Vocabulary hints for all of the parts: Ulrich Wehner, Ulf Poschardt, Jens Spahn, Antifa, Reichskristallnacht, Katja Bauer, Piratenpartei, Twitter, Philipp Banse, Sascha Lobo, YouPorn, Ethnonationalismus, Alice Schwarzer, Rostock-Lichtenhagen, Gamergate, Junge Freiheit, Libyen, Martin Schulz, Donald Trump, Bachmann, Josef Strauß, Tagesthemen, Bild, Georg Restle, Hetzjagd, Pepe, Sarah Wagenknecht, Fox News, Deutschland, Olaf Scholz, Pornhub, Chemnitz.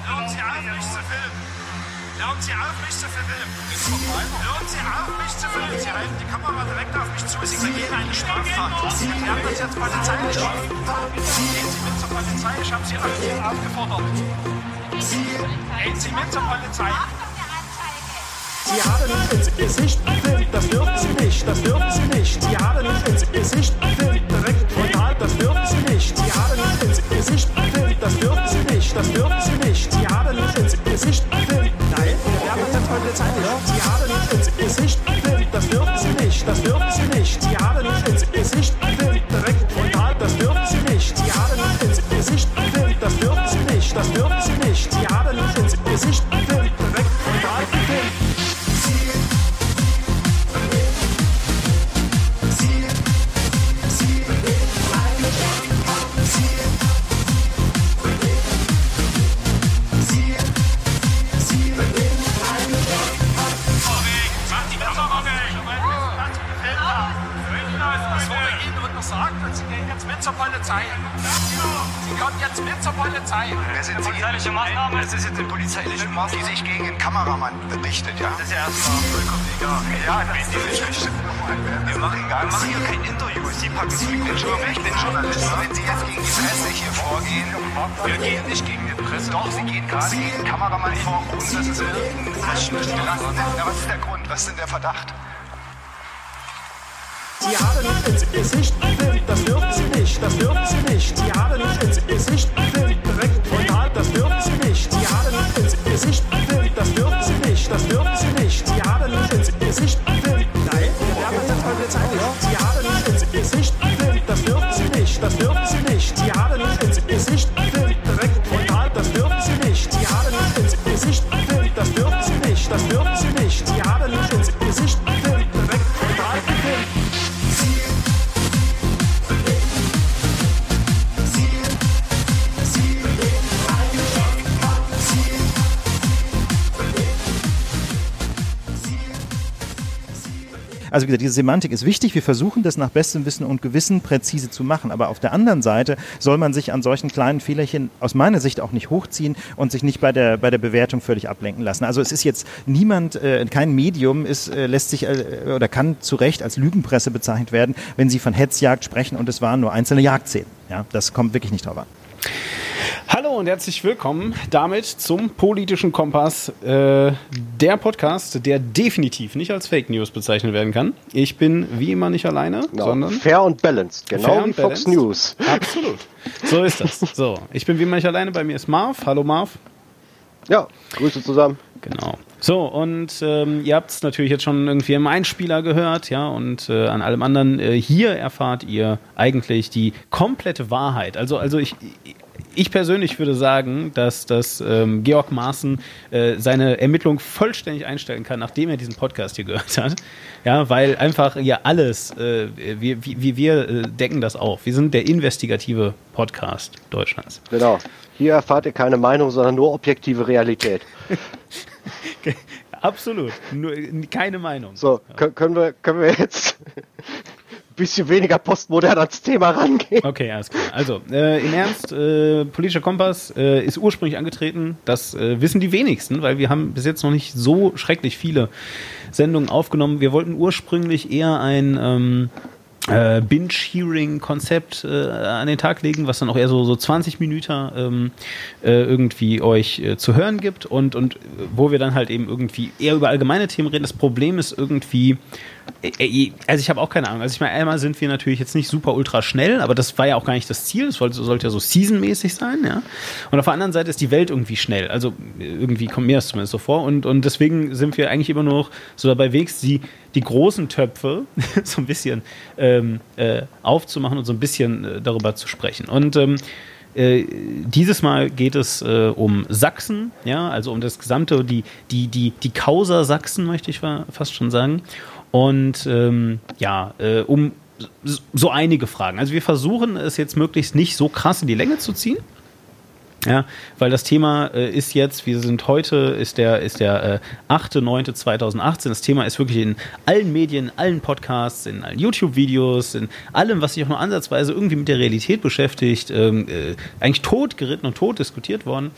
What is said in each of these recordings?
Hören Sie auf, mich zu filmen. Hören Sie auf, mich zu filmen. Hören Sie auf, mich zu filmen. Sie halten die Kamera direkt auf mich zu. Sie begehen eine Straftat. Sie haben das jetzt polizeilich. Gehen Sie mit zur Polizei. Ich habe Sie aktiv aufgefordert. Gehen Sie mit zur Polizei. Sie haben uns ins Gesicht gefilmt, das dürfen Sie nicht, das dürfen Sie nicht. Sie haben uns ins Gesicht gefilmt, direkt frontal, das dürfen Sie nicht. Sie haben uns ins Gesicht gefilmt, das dürfen Sie nicht, das dürfen Sie nicht. Sie haben uns ins Gesicht gefilmt, nein, wir werden uns jetzt polizeilich. Sie haben uns ins Gesicht gefilmt, das dürfen Sie nicht, das dürfen Sie nicht. Sie haben uns ins Gesicht gefilmt, direkt frontal, das dürfen Sie nicht. Sie haben uns ins Gesicht gefilmt, das dürfen Sie nicht, das dürfen Sie nicht. Sie haben uns ins Gesicht gefilmt, direkt frontal gefilmt. Das ist jetzt eine polizeiliche Maßnahme, die sich gegen den Kameramann richtet, ja? Das ist ja erstmal vollkommen egal. Ja, das ist nicht richtig. Wir machen hier kein Interview. Sie packen sich den Journalisten. Wenn Sie jetzt gegen die Presse hier vorgehen, wir gehen nicht gegen die Presse. Doch, Sie gehen gerade gegen den Kameramann vor. Und das ist nicht gelassen. Na, was ist der Grund? Was ist denn der Verdacht? Sie haben uns ins Gesicht gefilmt, das dürfen Sie nicht, das dürfen Sie nicht. Sie haben uns ins Gesicht gefilmt, direkt frontal, das dürfen Sie nicht. Sie haben uns ins Gesicht gefilmt, das dürfen Sie nicht, das dürfen Sie nicht. Sie haben uns ins Gesicht gefilmt, nein, wir werden uns jetzt polizeilich. Sie haben uns ins Gesicht gefilmt, das dürfen Sie nicht, das dürfen Sie nicht. Sie haben uns ins Gesicht gefilmt, direkt frontal, das dürfen Sie nicht. Sie haben uns ins Gesicht gefilmt, das dürfen Sie nicht, das dürfen Sie nicht. Sie haben uns ins Gesicht gefilmt, direkt frontal gefilmt. Also wie gesagt, diese Semantik ist wichtig. Wir versuchen das nach bestem Wissen und Gewissen präzise zu machen. Aber auf der anderen Seite soll man sich an solchen kleinen Fehlerchen aus meiner Sicht auch nicht hochziehen und sich nicht bei der Bewertung völlig ablenken lassen. Also es ist jetzt niemand, kein Medium lässt sich oder kann zu Recht als Lügenpresse bezeichnet werden, wenn sie von Hetzjagd sprechen und es waren nur einzelne Jagdszenen. Ja, das kommt wirklich nicht drauf an. Hallo und herzlich willkommen damit zum politischen Kompass, der Podcast, der definitiv nicht als Fake News bezeichnet werden kann. Ich bin wie immer nicht alleine, genau, sondern... Fair und balanced, genau wie Fox News. Absolut, so ist das. So, ich bin wie immer nicht alleine, bei mir ist Marf. Hallo Marf. Ja, Grüße zusammen. Genau. So, und ihr habt es natürlich jetzt schon irgendwie im Einspieler gehört, ja, und an allem anderen. Hier erfahrt ihr eigentlich die komplette Wahrheit. Also ich persönlich würde sagen, dass Georg Maaßen seine Ermittlung vollständig einstellen kann, nachdem er diesen Podcast hier gehört hat. Ja, weil einfach ja alles, wir decken das auf. Wir sind der investigative Podcast Deutschlands. Genau. Hier erfahrt ihr keine Meinung, sondern nur objektive Realität. Absolut, nur keine Meinung. So, können wir jetzt ein bisschen weniger postmodern ans Thema rangehen? Okay, alles klar. Also, im Ernst, politischer Kompass ist ursprünglich angetreten. Das wissen die wenigsten, weil wir haben bis jetzt noch nicht so schrecklich viele Sendungen aufgenommen. Wir wollten ursprünglich eher ein Binge-Hearing-Konzept an den Tag legen, was dann auch eher so 20 Minuten irgendwie euch zu hören gibt und wo wir dann halt eben irgendwie eher über allgemeine Themen reden. Das Problem ist irgendwie, also ich habe auch keine Ahnung, also ich meine, einmal sind wir natürlich jetzt nicht super ultra schnell, aber das war ja auch gar nicht das Ziel, das sollte ja so seasonmäßig sein, ja, und auf der anderen Seite ist die Welt irgendwie schnell, also irgendwie kommt mir das zumindest so vor und deswegen sind wir eigentlich immer nur noch so dabei wegs, die großen Töpfe so ein bisschen aufzumachen und so ein bisschen darüber zu sprechen. Und dieses Mal geht es um Sachsen, ja, also um das gesamte, die Causa Sachsen, möchte ich fast schon sagen. Und um so einige Fragen. Also wir versuchen es jetzt möglichst nicht so krass in die Länge zu ziehen. Ja, weil das Thema ist jetzt, wir sind heute, ist der 8.9.2018, das Thema ist wirklich in allen Medien, in allen Podcasts, in allen YouTube-Videos, in allem, was sich auch nur ansatzweise irgendwie mit der Realität beschäftigt, eigentlich totgeritten und tot diskutiert worden.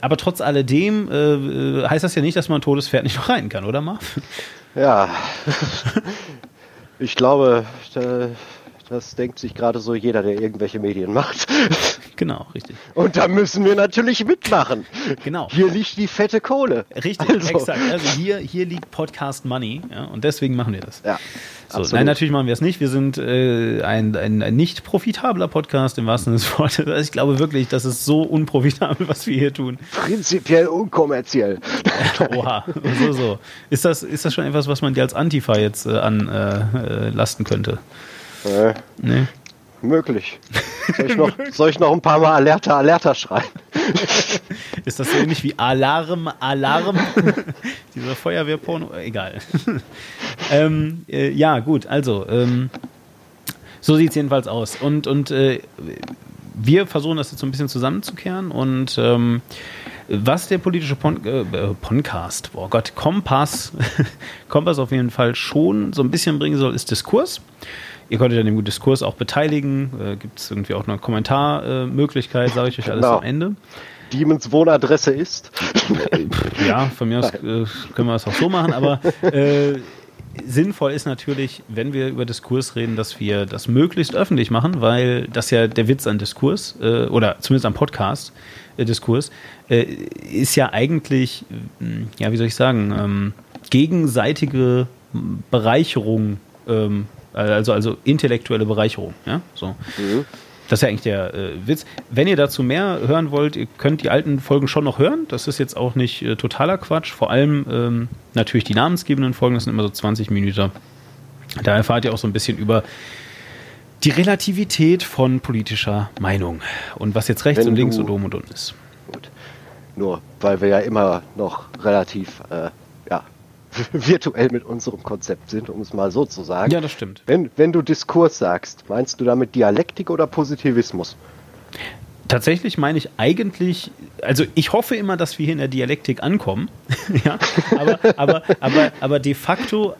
Aber trotz alledem heißt das ja nicht, dass man ein totes Pferd nicht noch reiten kann, oder Marv? Ja, ich glaube, das denkt sich gerade so jeder, der irgendwelche Medien macht. Genau, richtig. Und da müssen wir natürlich mitmachen. Genau. Hier liegt die fette Kohle. Richtig, also. Exakt. Also hier liegt Podcast Money, ja, und deswegen machen wir das. Ja, so, nein, natürlich machen wir es nicht. Wir sind ein nicht profitabler Podcast im wahrsten Sinne des Wortes. Also ich glaube wirklich, das ist so unprofitabel, was wir hier tun. Prinzipiell unkommerziell. Oha, so. Ist das schon etwas, was man dir als Antifa jetzt anlasten könnte? Nee. Möglich. Soll ich noch ein paar Mal Alerta schreien? Ist das so ähnlich wie Alarm? Dieser Feuerwehrporno? Egal. Ja, gut, also so sieht es jedenfalls aus. Und wir versuchen das jetzt so ein bisschen zusammenzukehren. Und was der politische Kompass auf jeden Fall schon so ein bisschen bringen soll, ist Diskurs. Ihr könnt euch an dem Diskurs auch beteiligen. Gibt es irgendwie auch eine Kommentarmöglichkeit, sage ich euch alles am Ende. Die Mens Wohnadresse ist. Ja, von mir aus können wir das auch so machen, aber sinnvoll ist natürlich, wenn wir über Diskurs reden, dass wir das möglichst öffentlich machen, weil das ja der Witz an Diskurs oder zumindest am Podcast Diskurs ist ja eigentlich, ja, wie soll ich sagen, gegenseitige Bereicherung, also intellektuelle Bereicherung. Ja? So. Mhm. Das ist ja eigentlich der Witz. Wenn ihr dazu mehr hören wollt, ihr könnt die alten Folgen schon noch hören. Das ist jetzt auch nicht totaler Quatsch. Vor allem natürlich die namensgebenden Folgen, das sind immer so 20 Minuten. Da erfahrt ihr auch so ein bisschen über die Relativität von politischer Meinung und was jetzt rechts und links und oben und unten ist. Gut. Nur, weil wir ja immer noch relativ... virtuell mit unserem Konzept sind, um es mal so zu sagen. Ja, das stimmt. Wenn du Diskurs sagst, meinst du damit Dialektik oder Positivismus? Tatsächlich meine ich eigentlich, also ich hoffe immer, dass wir hier in der Dialektik ankommen, ja, aber de facto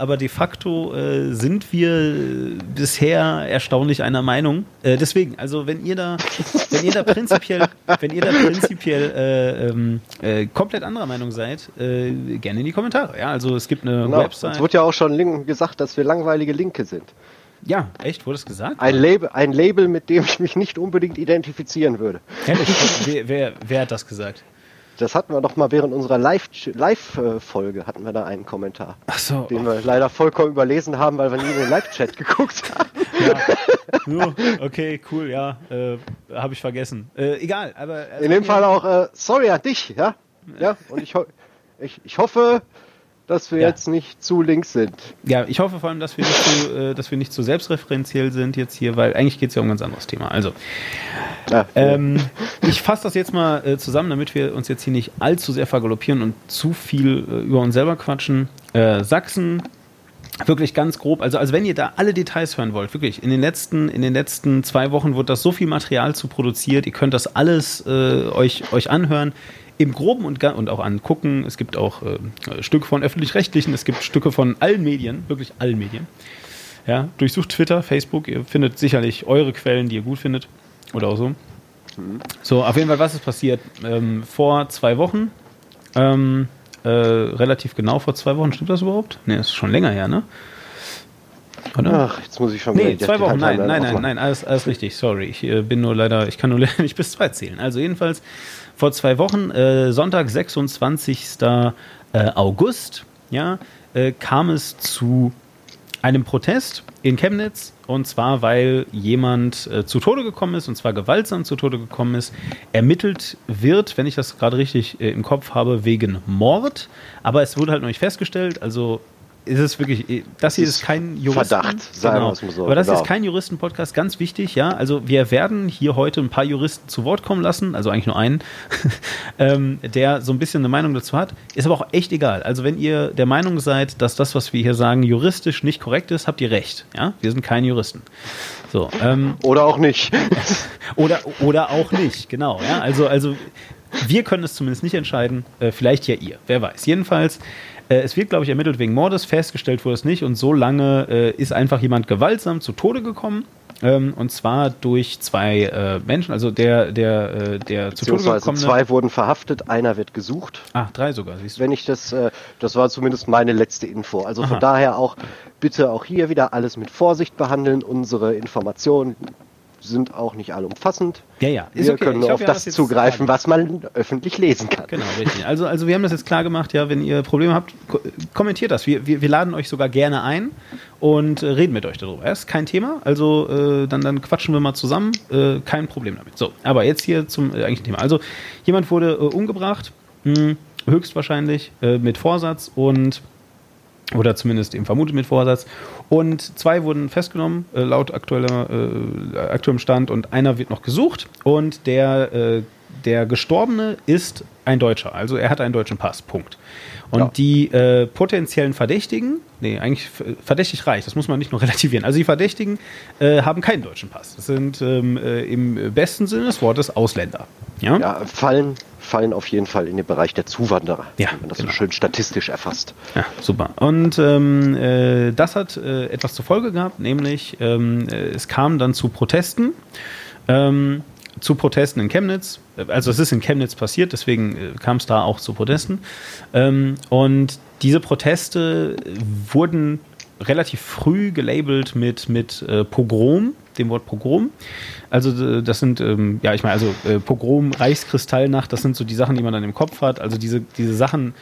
sind wir bisher erstaunlich einer Meinung. Deswegen, also wenn ihr da prinzipiell komplett anderer Meinung seid, gerne in die Kommentare. Ja, also es gibt eine Website. Es wird ja auch schon gesagt, dass wir langweilige Linke sind. Ja, echt? Wurde es gesagt? Ein Label, mit dem ich mich nicht unbedingt identifizieren würde. Ehrlich? Wer hat das gesagt? Das hatten wir doch mal während unserer Live-Folge, hatten wir da einen Kommentar. Ach so. Den wir leider vollkommen überlesen haben, weil wir nie in den Live-Chat geguckt haben. Ja. Okay, cool, ja. Habe ich vergessen. Egal, aber... Also in dem Fall auch, sorry an dich, ja? Ja, und ich hoffe... dass wir jetzt nicht zu links sind. Ja, ich hoffe vor allem, dass wir nicht zu selbstreferenziell sind jetzt hier, weil eigentlich geht es ja um ein ganz anderes Thema. Also, ich fasse das jetzt mal zusammen, damit wir uns jetzt hier nicht allzu sehr vergaloppieren und zu viel über uns selber quatschen. Sachsen, wirklich ganz grob. Also wenn ihr da alle Details hören wollt, wirklich, in den letzten 2 Wochen wurde das so viel Material zu produziert. Ihr könnt das alles euch anhören. Im Groben und auch angucken. Es gibt auch Stücke von Öffentlich-Rechtlichen, es gibt Stücke von allen Medien, wirklich allen Medien. Ja, durchsucht Twitter, Facebook, ihr findet sicherlich eure Quellen, die ihr gut findet. Oder auch so. Mhm. So, auf jeden Fall, was ist passiert? Vor 2 Wochen, relativ genau vor 2 Wochen, stimmt das überhaupt? Ne, ist schon länger her, ne? Oder? Ach, jetzt muss ich schon wieder... Nee, 2 Wochen, nein, alles richtig, sorry. Ich bin nur leider, ich kann nur leider nicht bis 2 zählen. Also jedenfalls vor 2 Wochen, Sonntag, 26. August, ja, kam es zu einem Protest in Chemnitz. Und zwar, weil jemand zu Tode gekommen ist, und zwar gewaltsam zu Tode gekommen ist. Ermittelt wird, wenn ich das gerade richtig im Kopf habe, wegen Mord. Aber es wurde halt noch nicht festgestellt, also... Ist es wirklich, das hier ist kein Juristen. Verdacht, sagen wir es mal so. Aber das ist kein Juristen-Podcast, ganz wichtig, ja. Also wir werden hier heute ein paar Juristen zu Wort kommen lassen, also eigentlich nur einen, der so ein bisschen eine Meinung dazu hat. Ist aber auch echt egal. Also wenn ihr der Meinung seid, dass das, was wir hier sagen, juristisch nicht korrekt ist, habt ihr recht, ja. Wir sind keine Juristen. So, oder auch nicht. oder auch nicht, genau. Ja? Also wir können es zumindest nicht entscheiden. Vielleicht ja ihr, wer weiß. Jedenfalls, es wird, glaube ich, ermittelt wegen Mordes, festgestellt wurde es nicht und so lange ist einfach jemand gewaltsam zu Tode gekommen Und zwar durch zwei Menschen, also der zu Tode gekommene. Zwei wurden verhaftet, einer wird gesucht. Ach, drei sogar, siehst du. Wenn ich das war zumindest meine letzte Info. Also von daher auch, bitte auch hier wieder alles mit Vorsicht behandeln. Unsere Informationen sind auch nicht allumfassend. Ja, ja. Wir können nur auf das zugreifen, was man öffentlich lesen kann. Genau, richtig. Also wir haben das jetzt klar gemacht, ja, wenn ihr Probleme habt, kommentiert das. Wir laden euch sogar gerne ein und reden mit euch darüber. Das ist kein Thema, also dann quatschen wir mal zusammen. Kein Problem damit. So, aber jetzt hier zum eigentlichen Thema. Also, jemand wurde umgebracht, höchstwahrscheinlich mit Vorsatz und oder zumindest eben vermutet mit Vorsatz. Und zwei wurden festgenommen, laut aktuellem Stand. Und einer wird noch gesucht. Und der Gestorbene ist ein Deutscher. Also er hat einen deutschen Pass. Punkt. Und die potenziellen Verdächtigen, nee, eigentlich verdächtig reicht, das muss man nicht nur relativieren. Also die Verdächtigen haben keinen deutschen Pass. Das sind im besten Sinne des Wortes Ausländer. Ja, fallen auf jeden Fall in den Bereich der Zuwanderer, wenn man das so schön statistisch erfasst. Ja, super. Und das hat etwas zur Folge gehabt, nämlich es kam dann zu Protesten. Zu Protesten in Chemnitz, also es ist in Chemnitz passiert, deswegen kam es da auch zu Protesten. Und diese Proteste wurden relativ früh gelabelt mit Pogrom, dem Wort Pogrom. Also das sind, Pogrom, Reichskristallnacht, das sind so die Sachen, die man dann im Kopf hat. Also diese Sachen,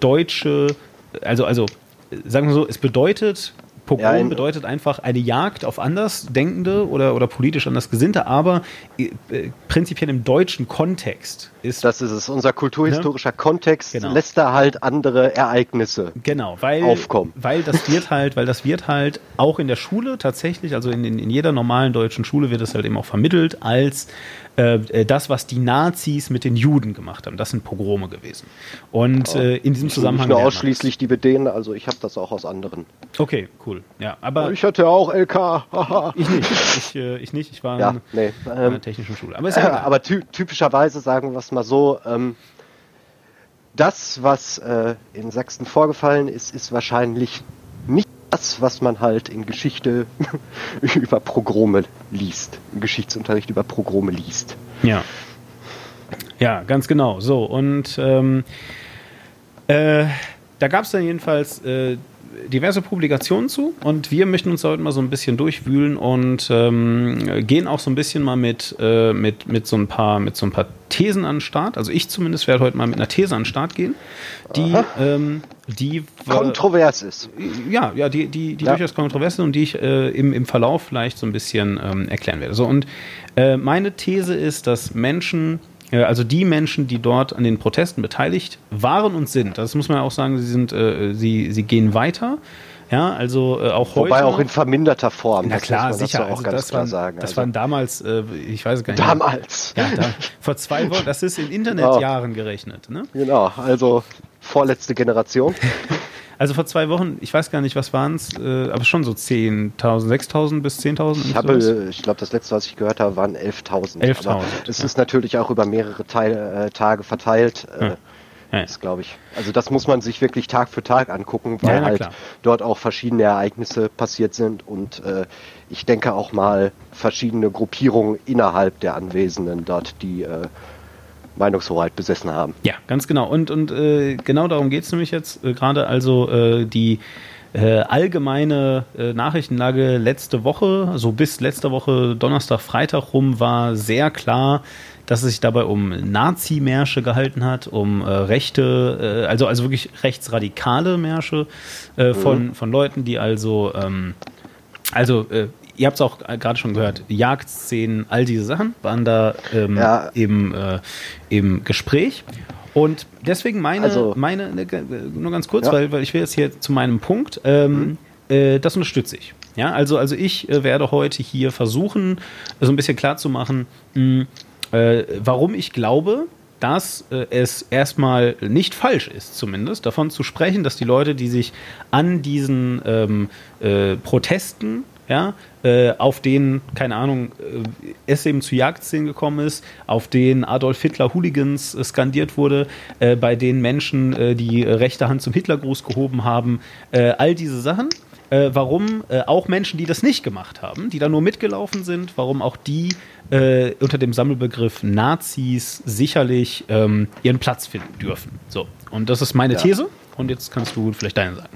Deutsche, also sagen wir so, es bedeutet... Pogrom bedeutet einfach eine Jagd auf Andersdenkende oder politisch Andersgesinnte, aber prinzipiell im deutschen Kontext ist... Das ist es. Unser kulturhistorischer Kontext lässt da halt andere Ereignisse aufkommen. Weil das wird halt auch in der Schule tatsächlich, also in jeder normalen deutschen Schule wird das halt eben auch vermittelt als das, was die Nazis mit den Juden gemacht haben. Das sind Pogrome gewesen. Und in diesem Zusammenhang... Nicht nur ausschließlich die Bedingungen, also ich habe das auch aus anderen. Okay, cool. Ja, aber ich hatte auch LK. Ich nicht. Ich war in einer technischen Schule. Aber, aber typischerweise, sagen wir es mal so, das, was in Sachsen vorgefallen ist, ist wahrscheinlich nicht das, was man halt in Geschichte über Pogrome liest, im Geschichtsunterricht über Pogrome liest. Ja. Ja, ganz genau. So, und da gab es dann jedenfalls diverse Publikationen zu und wir möchten uns heute mal so ein bisschen durchwühlen und gehen auch so ein bisschen mal mit so ein paar Thesen an den Start. Also ich zumindest werde heute mal mit einer These an den Start gehen, die kontrovers ist. Die durchaus kontrovers ist und die ich im Verlauf vielleicht so ein bisschen erklären werde. So, und meine These ist, dass die Menschen, die dort an den Protesten beteiligt waren und sind, das muss man auch sagen, sie gehen weiter. Ja, also auch heute. Wobei auch in verminderter Form. Na klar, sicher. Auch ganz klar sagen. Das waren damals, ich weiß gar nicht. Damals. Ja, vor 2 Wochen, das ist in Internetjahren gerechnet. Ne? Genau, also vorletzte Generation. Also vor 2 Wochen, ich weiß gar nicht, was waren es, aber schon so 10.000, 6.000 bis 10.000. Ich glaube, das letzte, was ich gehört habe, waren 11.000. 11.000. Es ist natürlich auch über mehrere Tage verteilt. Das glaube ich. Also das muss man sich wirklich Tag für Tag angucken, weil dort auch verschiedene Ereignisse passiert sind und ich denke auch mal verschiedene Gruppierungen innerhalb der Anwesenden dort, die Meinungshoheit besessen haben. Ja, ganz genau. Und genau darum geht es nämlich jetzt gerade. Also die allgemeine Nachrichtenlage letzte Woche, so bis letzte Woche Donnerstag, Freitag rum, war sehr klar, dass es sich dabei um Nazi-Märsche gehalten hat, um rechte, also wirklich rechtsradikale Märsche von Leuten, die ihr habt es auch gerade schon gehört, Jagdszenen, all diese Sachen waren da im Gespräch. Und deswegen meine nur ganz kurz, weil ich will jetzt hier zu meinem Punkt, das unterstütze ich. Ja, also ich werde heute hier versuchen, so ein bisschen klarzumachen, warum ich glaube, dass es erstmal nicht falsch ist, zumindest davon zu sprechen, dass die Leute, die sich an diesen Protesten, auf denen, keine Ahnung, es eben zu Jagdszenen gekommen ist, auf denen Adolf Hitler Hooligans skandiert wurde, bei denen Menschen die rechte Hand zum Hitlergruß gehoben haben, all diese Sachen, warum auch Menschen, die das nicht gemacht haben, die da nur mitgelaufen sind, warum auch die unter dem Sammelbegriff Nazis sicherlich ihren Platz finden dürfen. So, und das ist meine These. Und jetzt kannst du vielleicht deine sagen.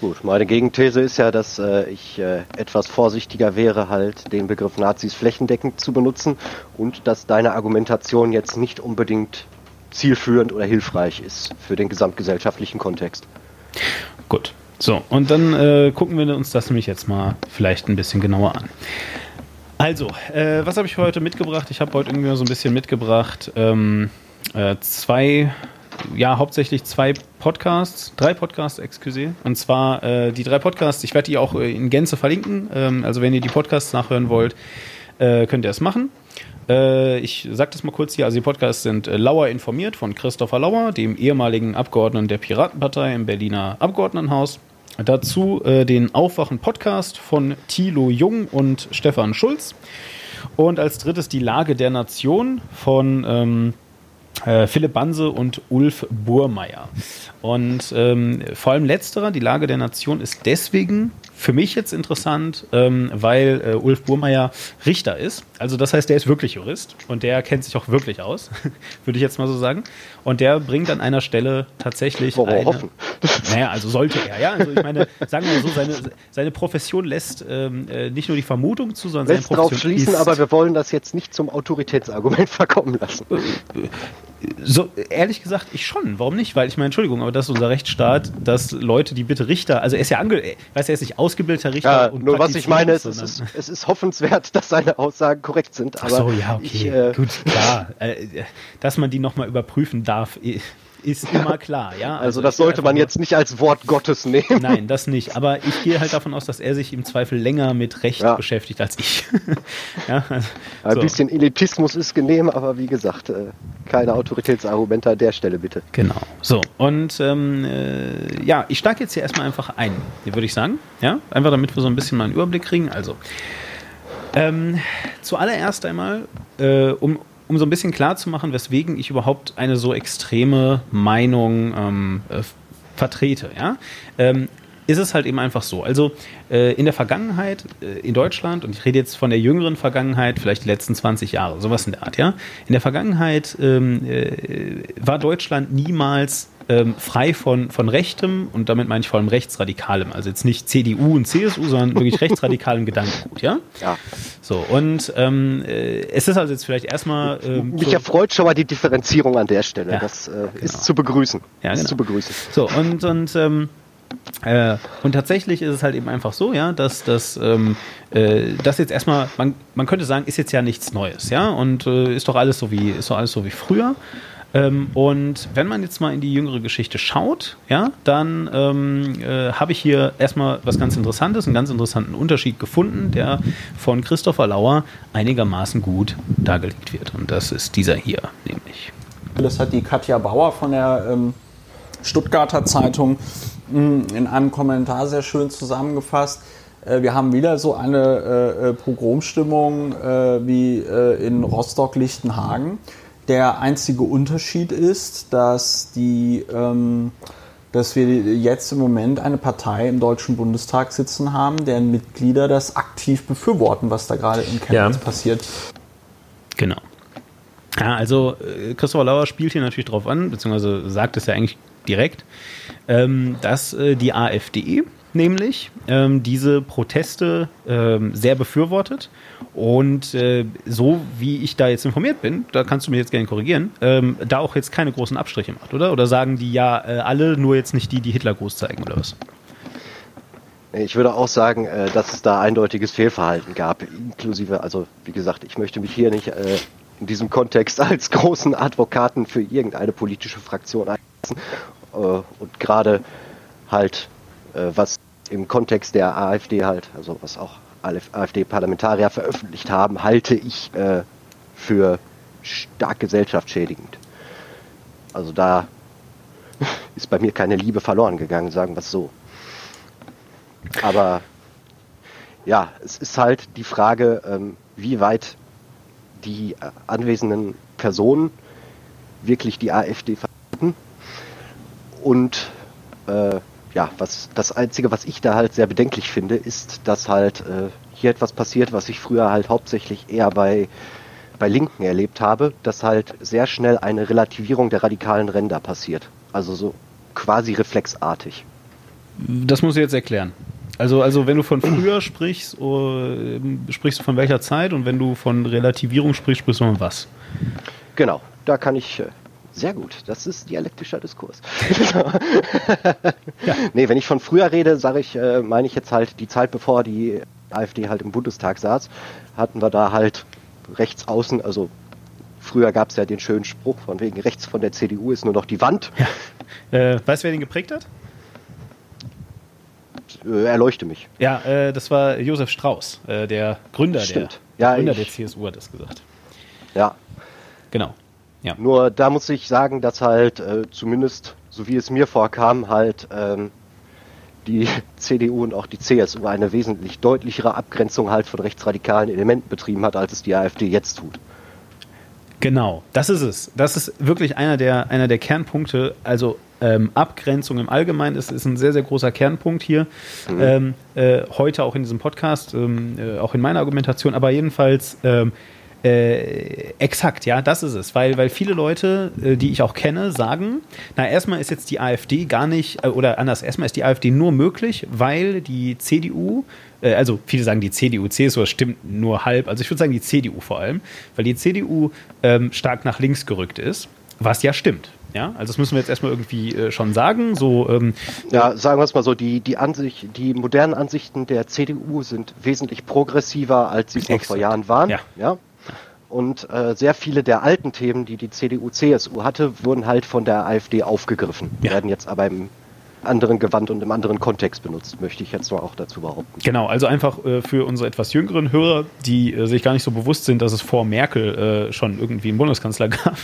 Gut, meine Gegenthese ist ja, dass ich etwas vorsichtiger wäre, halt den Begriff Nazis flächendeckend zu benutzen und dass deine Argumentation jetzt nicht unbedingt zielführend oder hilfreich ist für den gesamtgesellschaftlichen Kontext. Gut, so, und dann gucken wir uns das nämlich jetzt mal vielleicht ein bisschen genauer an. Also, was habe ich heute mitgebracht? Ich habe heute irgendwie so ein bisschen mitgebracht, hauptsächlich drei Podcasts, und zwar die drei Podcasts, ich werde die auch in Gänze verlinken, also wenn ihr die Podcasts nachhören wollt, könnt ihr es machen. Ich sage das mal kurz hier, also die Podcasts sind Lauer informiert von Christopher Lauer, dem ehemaligen Abgeordneten der Piratenpartei im Berliner Abgeordnetenhaus. Dazu den Aufwachen-Podcast von Thilo Jung und Stefan Schulz. Und als drittes die Lage der Nation von Philipp Banse und Ulf Burmeier. Und vor allem letzterer, die Lage der Nation, ist deswegen für mich jetzt interessant, weil Ulf Burmeier Richter ist. Also das heißt, der ist wirklich Jurist und der kennt sich auch wirklich aus, würde ich jetzt mal so sagen. Und der bringt an einer Stelle tatsächlich also sollte er, ja. Also ich meine, sagen wir so, seine Profession lässt nicht nur die Vermutung zu, sondern seine Profession drauf schließen, aber wir wollen das jetzt nicht zum Autoritätsargument verkommen lassen. So, ehrlich gesagt, ich schon. Warum nicht? Weil ich meine, Entschuldigung, aber das ist unser Rechtsstaat, dass Leute, die bitte Richter, also er ist ja er ist nicht ausgebildeter Richter. Ja, und nur was ich meine ist, es ist hoffenswert, dass seine Aussagen korrekt sind. Aber ach so, ja, okay, gut, klar. Dass man die nochmal überprüfen darf, ist immer klar, ja. Also das sollte man jetzt nicht als Wort Gottes nehmen. Nein, das nicht. Aber ich gehe halt davon aus, dass er sich im Zweifel länger mit Recht beschäftigt als ich. Ja, also, ein bisschen Elitismus ist genehm, aber wie gesagt, keine Autoritätsargumente an der Stelle, bitte. Genau. So, und ich steige jetzt hier erstmal einfach ein, würde ich sagen. Ja, einfach damit wir so ein bisschen mal einen Überblick kriegen. Also, zuallererst einmal, um so ein bisschen klarzumachen, weswegen ich überhaupt eine so extreme Meinung vertrete, ja? Ist es halt eben einfach so. Also in der Vergangenheit in Deutschland, und ich rede jetzt von der jüngeren Vergangenheit, vielleicht die letzten 20 Jahre, sowas in der Art, ja? In der Vergangenheit war Deutschland niemals frei von Rechtem, und damit meine ich vor allem Rechtsradikalem, also jetzt nicht CDU und CSU, sondern wirklich rechtsradikalem Gedankengut, ja? Ja. So, und es ist also jetzt vielleicht erstmal... mich erfreut schon mal die Differenzierung an der Stelle, ja, das ist zu begrüßen. Ja, ist zu begrüßen. So, und tatsächlich ist es halt eben einfach so, ja, dass das jetzt erstmal, man könnte sagen, ist jetzt ja nichts Neues, ja, und ist doch alles so wie früher. Und wenn man jetzt mal in die jüngere Geschichte schaut, ja, dann habe ich hier erstmal was ganz Interessantes, einen ganz interessanten Unterschied gefunden, der von Christopher Lauer einigermaßen gut dargelegt wird. Und das ist dieser hier nämlich. Das hat die Katja Bauer von der Stuttgarter Zeitung in einem Kommentar sehr schön zusammengefasst. Wir haben wieder so eine Pogromstimmung wie in Rostock-Lichtenhagen. Der einzige Unterschied ist, dass wir jetzt im Moment eine Partei im Deutschen Bundestag sitzen haben, deren Mitglieder das aktiv befürworten, was da gerade in Chemnitz passiert. Genau. Ja, also Christopher Lauer spielt hier natürlich drauf an, beziehungsweise sagt es ja eigentlich direkt, dass die AfD nämlich diese Proteste sehr befürwortet, und so wie ich da jetzt informiert bin, da kannst du mir jetzt gerne korrigieren, da auch jetzt keine großen Abstriche macht, oder? Oder sagen die alle, nur jetzt nicht die Hitler groß zeigen, oder was? Ich würde auch sagen, dass es da eindeutiges Fehlverhalten gab, inklusive, also wie gesagt, ich möchte mich hier nicht in diesem Kontext als großen Advokaten für irgendeine politische Fraktion einsetzen, und gerade halt was im Kontext der AfD halt, also was auch AfD-Parlamentarier veröffentlicht haben, halte ich für stark gesellschaftsschädigend. Also da ist bei mir keine Liebe verloren gegangen, sagen wir es so. Aber ja, es ist halt die Frage, wie weit die anwesenden Personen wirklich die AfD vertreten und ja, das Einzige, was ich da halt sehr bedenklich finde, ist, dass halt hier etwas passiert, was ich früher halt hauptsächlich eher bei Linken erlebt habe, dass halt sehr schnell eine Relativierung der radikalen Ränder passiert. Also so quasi reflexartig. Das musst du jetzt erklären. Also wenn du von früher sprichst, sprichst du von welcher Zeit? Und wenn du von Relativierung sprichst, sprichst du von was? Genau, da kann ich... Sehr gut, das ist dialektischer Diskurs. Ja. Nee, wenn ich von früher rede, meine ich jetzt halt die Zeit, bevor die AfD halt im Bundestag saß, hatten wir da halt rechts außen, also früher gab es ja den schönen Spruch, von wegen rechts von der CDU ist nur noch die Wand. Ja. Weißt du, wer den geprägt hat? Erleuchte mich. Ja, das war Josef Strauß, der Gründer, der CSU, hat das gesagt. Ja. Genau. Ja. Nur da muss ich sagen, dass halt zumindest, so wie es mir vorkam, halt die CDU und auch die CSU eine wesentlich deutlichere Abgrenzung halt von rechtsradikalen Elementen betrieben hat, als es die AfD jetzt tut. Genau, das ist es. Das ist wirklich einer der Kernpunkte. Also Abgrenzung im Allgemeinen ist ein sehr, sehr großer Kernpunkt hier. Mhm. Heute auch in diesem Podcast, auch in meiner Argumentation, aber jedenfalls... exakt, ja, das ist es, weil viele Leute, die ich auch kenne, sagen, na, erstmal ist jetzt die AfD gar nicht, oder anders, erstmal ist die AfD nur möglich, weil die CDU, also viele sagen die CDU, CSU, das stimmt nur halb, also ich würde sagen die CDU vor allem, weil die CDU stark nach links gerückt ist, was ja stimmt. Ja, also das müssen wir jetzt erstmal irgendwie schon sagen. So, ja, sagen wir es mal so, die modernen Ansichten der CDU sind wesentlich progressiver, als sie noch vor Jahren waren. Ja. Ja? Und sehr viele der alten Themen, die die CDU, CSU hatte, wurden halt von der AfD aufgegriffen. Ja. Werden jetzt aber im anderen Gewand und im anderen Kontext benutzt, möchte ich jetzt mal auch dazu behaupten. Genau, also einfach für unsere etwas jüngeren Hörer, die sich gar nicht so bewusst sind, dass es vor Merkel schon irgendwie einen Bundeskanzler gab.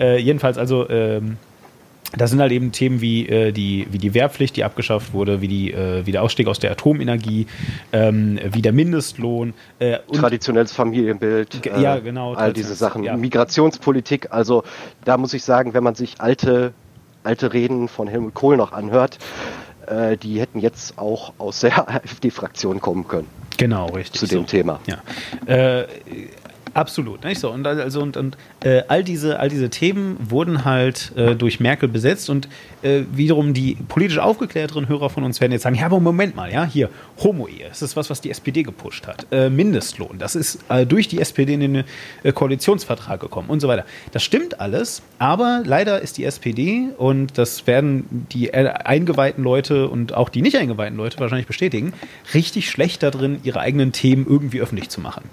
Jedenfalls also... Das sind halt eben Themen wie die Wehrpflicht, die abgeschafft wurde, wie der Ausstieg aus der Atomenergie, wie der Mindestlohn. Traditionelles Familienbild, ja, genau, all diese Sachen. Ja. Migrationspolitik, also da muss ich sagen, wenn man sich alte Reden von Helmut Kohl noch anhört, die hätten jetzt auch aus der AfD-Fraktion kommen können. Genau, richtig. Zu dem Thema. Ja. Absolut, nicht so. Und also all diese Themen wurden halt durch Merkel besetzt und wiederum die politisch aufgeklärteren Hörer von uns werden jetzt sagen, ja, aber Moment mal, ja, hier, Homo-Ehe, das ist was die SPD gepusht hat. Mindestlohn, das ist durch die SPD in den Koalitionsvertrag gekommen und so weiter. Das stimmt alles, aber leider ist die SPD, und das werden die eingeweihten Leute und auch die nicht eingeweihten Leute wahrscheinlich bestätigen, richtig schlecht darin, ihre eigenen Themen irgendwie öffentlich zu machen.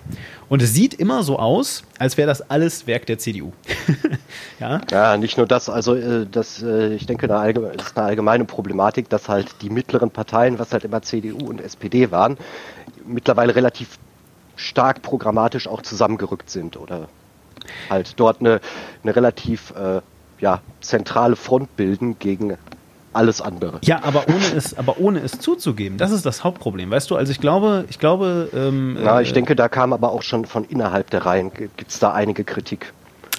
Und es sieht immer so aus, als wäre das alles Werk der CDU. Ja? Ja, nicht nur das. Also ich denke, das ist eine allgemeine Problematik, dass halt die mittleren Parteien, was halt immer CDU und SPD waren, mittlerweile relativ stark programmatisch auch zusammengerückt sind oder halt dort eine relativ zentrale Front bilden gegen alles andere. Ja, aber ohne es zuzugeben. Das ist das Hauptproblem, weißt du? Also ich glaube... ich denke, da kam aber auch schon von innerhalb der Reihen, gibt es da einige Kritik.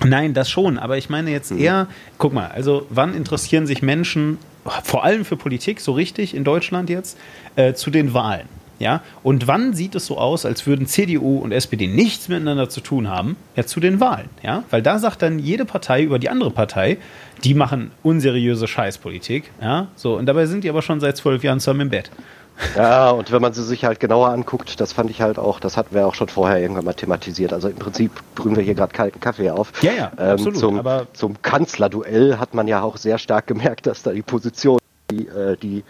Nein, das schon, aber ich meine jetzt eher, guck mal, also wann interessieren sich Menschen, vor allem für Politik, so richtig in Deutschland jetzt, zu den Wahlen? Ja? Und wann sieht es so aus, als würden CDU und SPD nichts miteinander zu tun haben, ja, zu den Wahlen? Ja? Weil da sagt dann jede Partei über die andere Partei, die machen unseriöse Scheißpolitik. Ja? So, und dabei sind die aber schon seit 12 Jahren zusammen im Bett. Ja, und wenn man sie sich halt genauer anguckt, das fand ich halt auch, das hatten wir auch schon vorher irgendwann mal thematisiert. Also im Prinzip brühen wir hier gerade kalten Kaffee auf. Ja, ja, absolut. Zum Kanzlerduell hat man ja auch sehr stark gemerkt, dass da die Position, die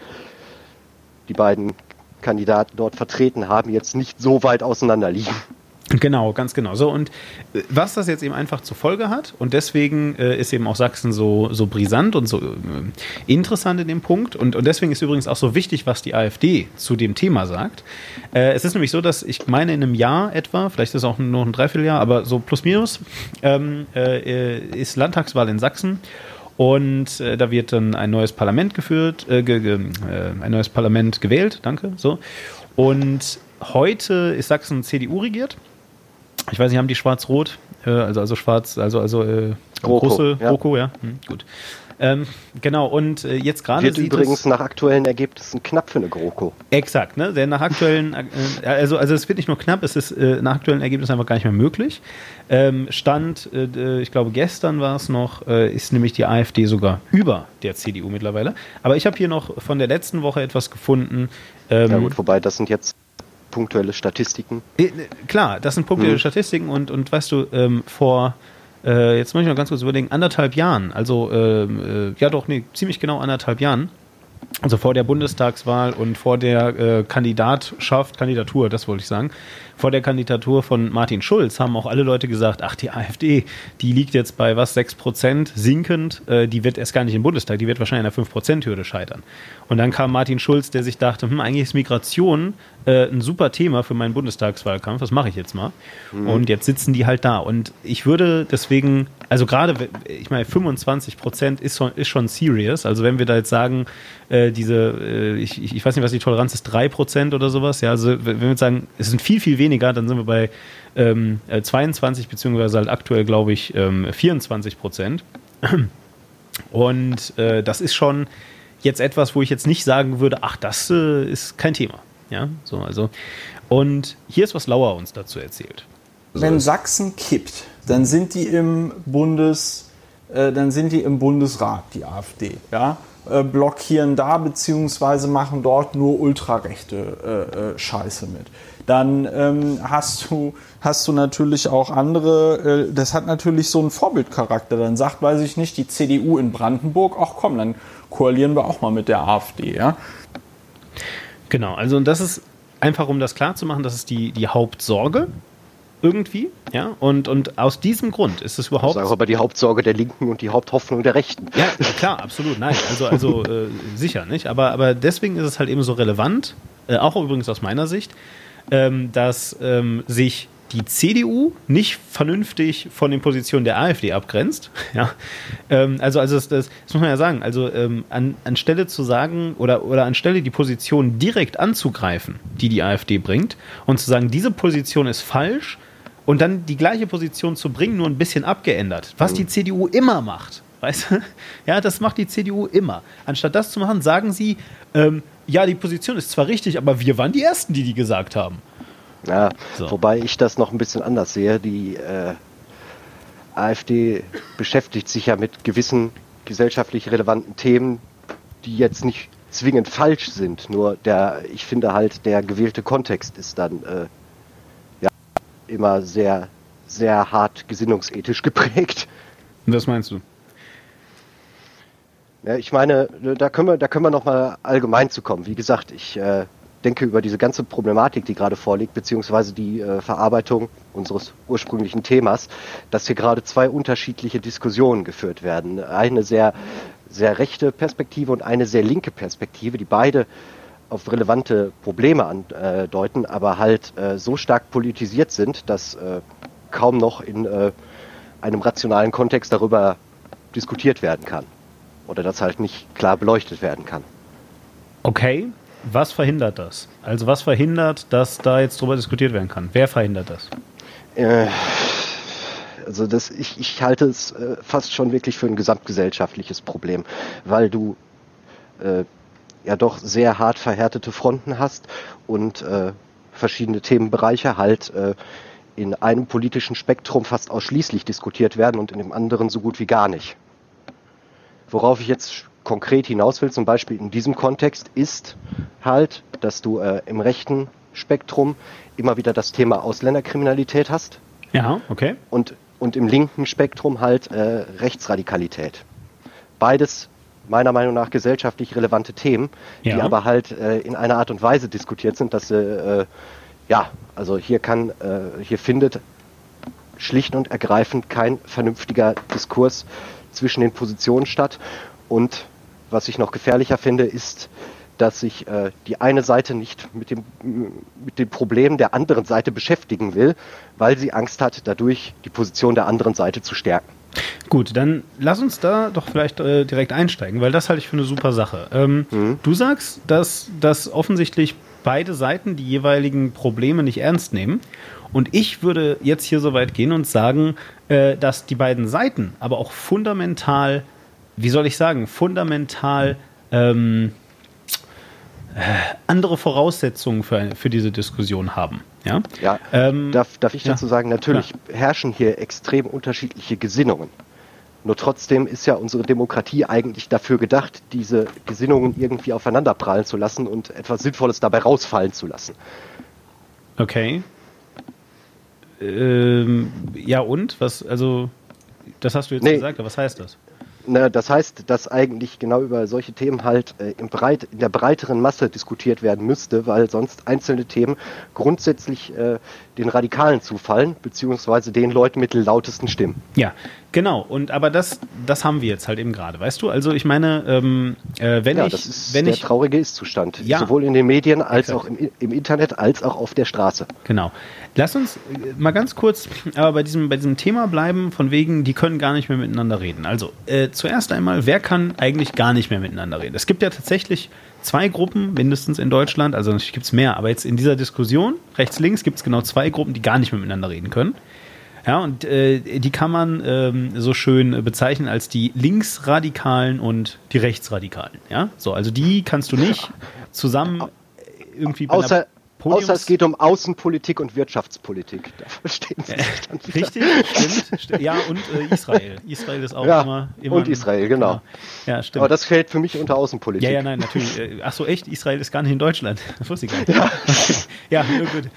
beiden Kandidaten dort vertreten haben, jetzt nicht so weit auseinander liegen. Genau, ganz genau. So, und was das jetzt eben einfach zur Folge hat, und deswegen ist eben auch Sachsen so brisant und so interessant in dem Punkt, und deswegen ist übrigens auch so wichtig, was die AfD zu dem Thema sagt. Es ist nämlich so, dass ich meine, in einem Jahr etwa, vielleicht ist es auch noch ein Dreivierteljahr, aber so plus minus, ist Landtagswahl in Sachsen. Und da wird dann ein neues Parlament gewählt, danke, so. Und heute ist Sachsen CDU regiert. Ich weiß nicht, haben die schwarz-rot, also schwarz, also große, GroKo, ja. Gut. Genau, und jetzt gerade sieht es... Wird übrigens nach aktuellen Ergebnissen knapp für eine GroKo. Exakt, ne? Denn nach aktuellen... also es wird nicht nur knapp, es ist nach aktuellen Ergebnissen einfach gar nicht mehr möglich. Stand, ich glaube gestern war es noch, ist nämlich die AfD sogar über der CDU mittlerweile. Aber ich habe hier noch von der letzten Woche etwas gefunden. Ja gut, wobei das sind jetzt... punktuelle Statistiken. Klar, das sind punktuelle Statistiken und weißt du, vor, jetzt muss ich noch ganz kurz überlegen, anderthalb Jahren, also ziemlich genau anderthalb Jahren, also vor der Bundestagswahl und vor der Kandidatur, das wollte ich sagen, vor der Kandidatur von Martin Schulz haben auch alle Leute gesagt, ach, die AfD, die liegt jetzt bei 6% sinkend, die wird erst gar nicht im Bundestag, die wird wahrscheinlich an der 5%-Hürde scheitern. Und dann kam Martin Schulz, der sich dachte, eigentlich ist Migration ein super Thema für meinen Bundestagswahlkampf, das mache ich jetzt mal. Mhm. Und jetzt sitzen die halt da. Und ich würde deswegen, also gerade, ich meine, 25% ist schon serious, also wenn wir da jetzt sagen, ich weiß nicht, was die Toleranz ist, 3% oder sowas, ja, also wenn wir sagen, es sind viel, viel weniger, dann sind wir bei 22, beziehungsweise halt aktuell, glaube ich, 24%. Und das ist schon jetzt etwas, wo ich jetzt nicht sagen würde, ach, das ist kein Thema. Ja, so, also. Und hier ist, was Lauer uns dazu erzählt. Wenn Sachsen kippt, dann sind die im Bundesrat, die AfD, ja? Blockieren da, beziehungsweise machen dort nur ultrarechte Scheiße mit. Dann hast du natürlich auch andere, das hat natürlich so einen Vorbildcharakter. Dann sagt, weiß ich nicht, die CDU in Brandenburg, ach komm, dann koalieren wir auch mal mit der AfD, ja. Genau, also und das ist einfach, um das klar zu machen, das ist die Hauptsorge irgendwie, ja, und aus diesem Grund ist es überhaupt... Das ist auch aber die Hauptsorge der Linken und die Haupthoffnung der Rechten. Ja, klar, absolut, nein, also sicher, nicht, aber deswegen ist es halt eben so relevant, auch übrigens aus meiner Sicht, dass sich die CDU nicht vernünftig von den Positionen der AfD abgrenzt. Ja? Also das muss man ja sagen, also anstelle zu sagen oder anstelle die Position direkt anzugreifen, die AfD bringt, und zu sagen, diese Position ist falsch, und dann die gleiche Position zu bringen, nur ein bisschen abgeändert, was die CDU immer macht. Weißt du? Ja, das macht die CDU immer. Anstatt das zu machen, sagen sie, ja, die Position ist zwar richtig, aber wir waren die Ersten, die gesagt haben. Ja, so. Wobei ich das noch ein bisschen anders sehe. Die AfD beschäftigt sich ja mit gewissen gesellschaftlich relevanten Themen, die jetzt nicht zwingend falsch sind. Nur ich finde halt, der gewählte Kontext ist dann immer sehr, sehr hart gesinnungsethisch geprägt. Und was meinst du? Ja, ich meine, da können wir nochmal allgemein zu kommen. Wie gesagt, ich denke über diese ganze Problematik, die gerade vorliegt, beziehungsweise die Verarbeitung unseres ursprünglichen Themas, dass hier gerade zwei unterschiedliche Diskussionen geführt werden. Eine sehr, sehr rechte Perspektive und eine sehr linke Perspektive, die beide auf relevante Probleme andeuten, aber halt so stark politisiert sind, dass kaum noch in einem rationalen Kontext darüber diskutiert werden kann. Oder das halt nicht klar beleuchtet werden kann. Okay, was verhindert das? Also was verhindert, dass da jetzt drüber diskutiert werden kann? Wer verhindert das? Also ich halte es fast schon wirklich für ein gesamtgesellschaftliches Problem, weil du ja doch sehr hart verhärtete Fronten hast und verschiedene Themenbereiche halt in einem politischen Spektrum fast ausschließlich diskutiert werden und in dem anderen so gut wie gar nicht. Worauf ich jetzt konkret hinaus will, zum Beispiel in diesem Kontext, ist halt, dass du im rechten Spektrum immer wieder das Thema Ausländerkriminalität hast. Ja, okay. Und im linken Spektrum halt Rechtsradikalität. Beides meiner Meinung nach gesellschaftlich relevante Themen, ja, die aber halt in einer Art und Weise diskutiert sind, dass hier findet schlicht und ergreifend kein vernünftiger Diskurs zwischen den Positionen statt. Und was ich noch gefährlicher finde, ist, dass sich die eine Seite nicht mit dem Problem der anderen Seite beschäftigen will, weil sie Angst hat, dadurch die Position der anderen Seite zu stärken. Gut, dann lass uns da doch vielleicht direkt einsteigen, weil das halte ich für eine super Sache. Du sagst, dass offensichtlich beide Seiten die jeweiligen Probleme nicht ernst nehmen. Und ich würde jetzt hier so weit gehen und sagen, dass die beiden Seiten aber auch fundamental wie soll ich sagen, fundamental andere Voraussetzungen für diese Diskussion haben. Ja, ja. Darf ich dazu sagen, natürlich herrschen hier extrem unterschiedliche Gesinnungen. Nur trotzdem ist ja unsere Demokratie eigentlich dafür gedacht, diese Gesinnungen irgendwie aufeinanderprallen zu lassen und etwas Sinnvolles dabei rausfallen zu lassen. Okay. Ja und? Was, also, das hast du jetzt gesagt, was heißt das? Na, das heißt, dass eigentlich genau über solche Themen halt in der breiteren Masse diskutiert werden müsste, weil sonst einzelne Themen grundsätzlich den Radikalen zufallen, beziehungsweise den Leuten mit lautesten Stimmen. Ja, genau. Und aber das haben wir jetzt halt eben gerade, weißt du? Also ich meine, das ist der traurige Ist-Zustand, sowohl in den Medien als auch im Internet als auch auf der Straße. Genau. Lass uns mal ganz kurz aber bei diesem Thema bleiben, von wegen, die können gar nicht mehr miteinander reden. Also zuerst einmal, wer kann eigentlich gar nicht mehr miteinander reden? Es gibt ja tatsächlich 2 Gruppen, mindestens in Deutschland, also natürlich gibt es mehr, aber jetzt in dieser Diskussion, rechts, links, gibt es genau 2 Gruppen, die gar nicht mehr miteinander reden können. Ja, und die kann man so schön bezeichnen als die Linksradikalen und die Rechtsradikalen. Ja, so, also die kannst du nicht zusammen irgendwie bei einer Außer es geht um Außenpolitik und Wirtschaftspolitik. Da verstehen Sie sich dann wieder. Richtig, stimmt. Ja, und Israel. Israel ist auch immer. Und Israel, genau. Ja, stimmt. Aber das fällt für mich unter Außenpolitik. Ja, nein, natürlich. Ach so, echt? Israel ist gar nicht in Deutschland. Das wusste ich gar nicht. Ja, gut.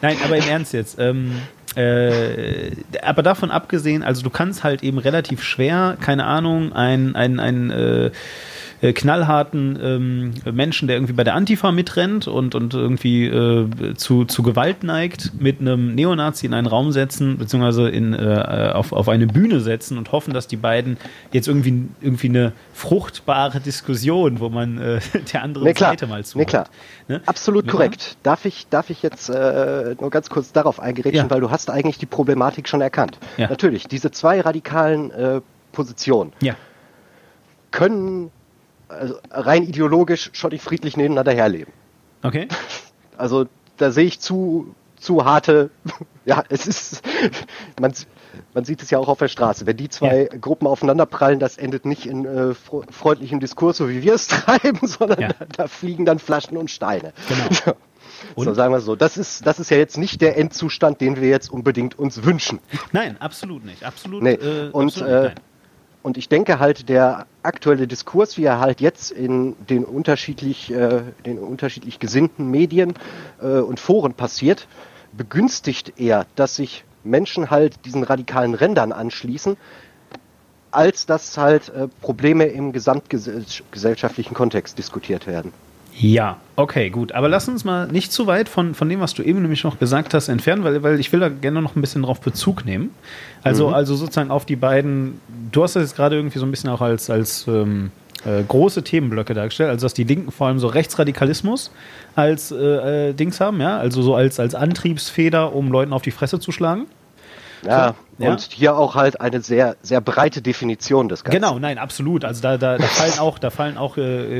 Nein, aber im Ernst jetzt. Aber davon abgesehen, also du kannst halt eben relativ schwer, keine Ahnung, einen knallharten Menschen, der irgendwie bei der Antifa mitrennt und irgendwie zu Gewalt neigt, mit einem Neonazi in einen Raum setzen, beziehungsweise auf eine Bühne setzen und hoffen, dass die beiden jetzt irgendwie eine fruchtbare Diskussion, wo man der anderen Seite mal zuhört. Ne? Absolut korrekt. Darf ich jetzt nur ganz kurz darauf eingerätschen, weil du hast eigentlich die Problematik schon erkannt. Ja. Natürlich, diese 2 radikalen Positionen können also rein ideologisch schottig friedlich nebeneinander herleben. Okay. Also da sehe ich zu harte... Ja, es ist... Man sieht es ja auch auf der Straße. Wenn die 2 Gruppen aufeinanderprallen, das endet nicht in freundlichem Diskurs, so wie wir es treiben, sondern da fliegen dann Flaschen und Steine. Genau. So, sagen wir so, das ist ja jetzt nicht der Endzustand, den wir jetzt unbedingt uns wünschen. Nein, absolut nicht. Und ich denke halt, der aktuelle Diskurs, wie er halt jetzt in den unterschiedlich gesinnten Medien und Foren passiert, begünstigt eher, dass sich Menschen halt diesen radikalen Rändern anschließen, als dass halt Probleme im gesamtgesellschaftlichen Kontext diskutiert werden. Ja, okay, gut. Aber lass uns mal nicht zu weit von dem, was du eben nämlich noch gesagt hast, entfernen, weil ich will da gerne noch ein bisschen drauf Bezug nehmen. Also sozusagen auf die beiden, du hast das jetzt gerade irgendwie so ein bisschen auch als große Themenblöcke dargestellt, also dass die Linken vor allem so Rechtsradikalismus als Dings haben, ja, also so als Antriebsfeder, um Leuten auf die Fresse zu schlagen. Ja, so, und hier auch halt eine sehr, sehr breite Definition des Ganzen. Genau, nein, absolut. Also da fallen auch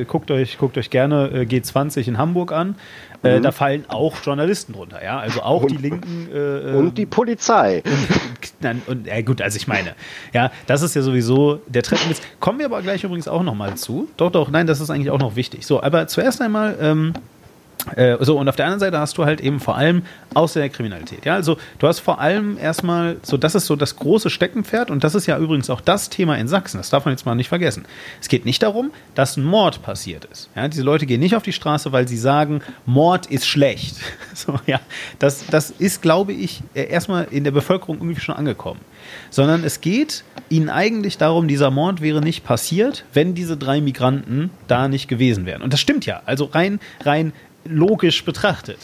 guckt euch gerne G20 in Hamburg an, da fallen auch Journalisten drunter, ja, also auch die Linken. Und die Polizei. Gut, also ich meine, ja, das ist ja sowieso der Treppenwitz. Kommen wir aber gleich übrigens auch nochmal zu. Doch, nein, das ist eigentlich auch noch wichtig. So, aber zuerst einmal... So, und auf der anderen Seite hast du halt eben vor allem außer der Kriminalität. Ja, also du hast vor allem erstmal, so das ist so das große Steckenpferd und das ist ja übrigens auch das Thema in Sachsen, das darf man jetzt mal nicht vergessen. Es geht nicht darum, dass ein Mord passiert ist. Ja, diese Leute gehen nicht auf die Straße, weil sie sagen, Mord ist schlecht. So, ja, das ist, glaube ich, erstmal in der Bevölkerung irgendwie schon angekommen. Sondern es geht ihnen eigentlich darum, dieser Mord wäre nicht passiert, wenn diese 3 Migranten da nicht gewesen wären. Und das stimmt ja, also rein logisch betrachtet.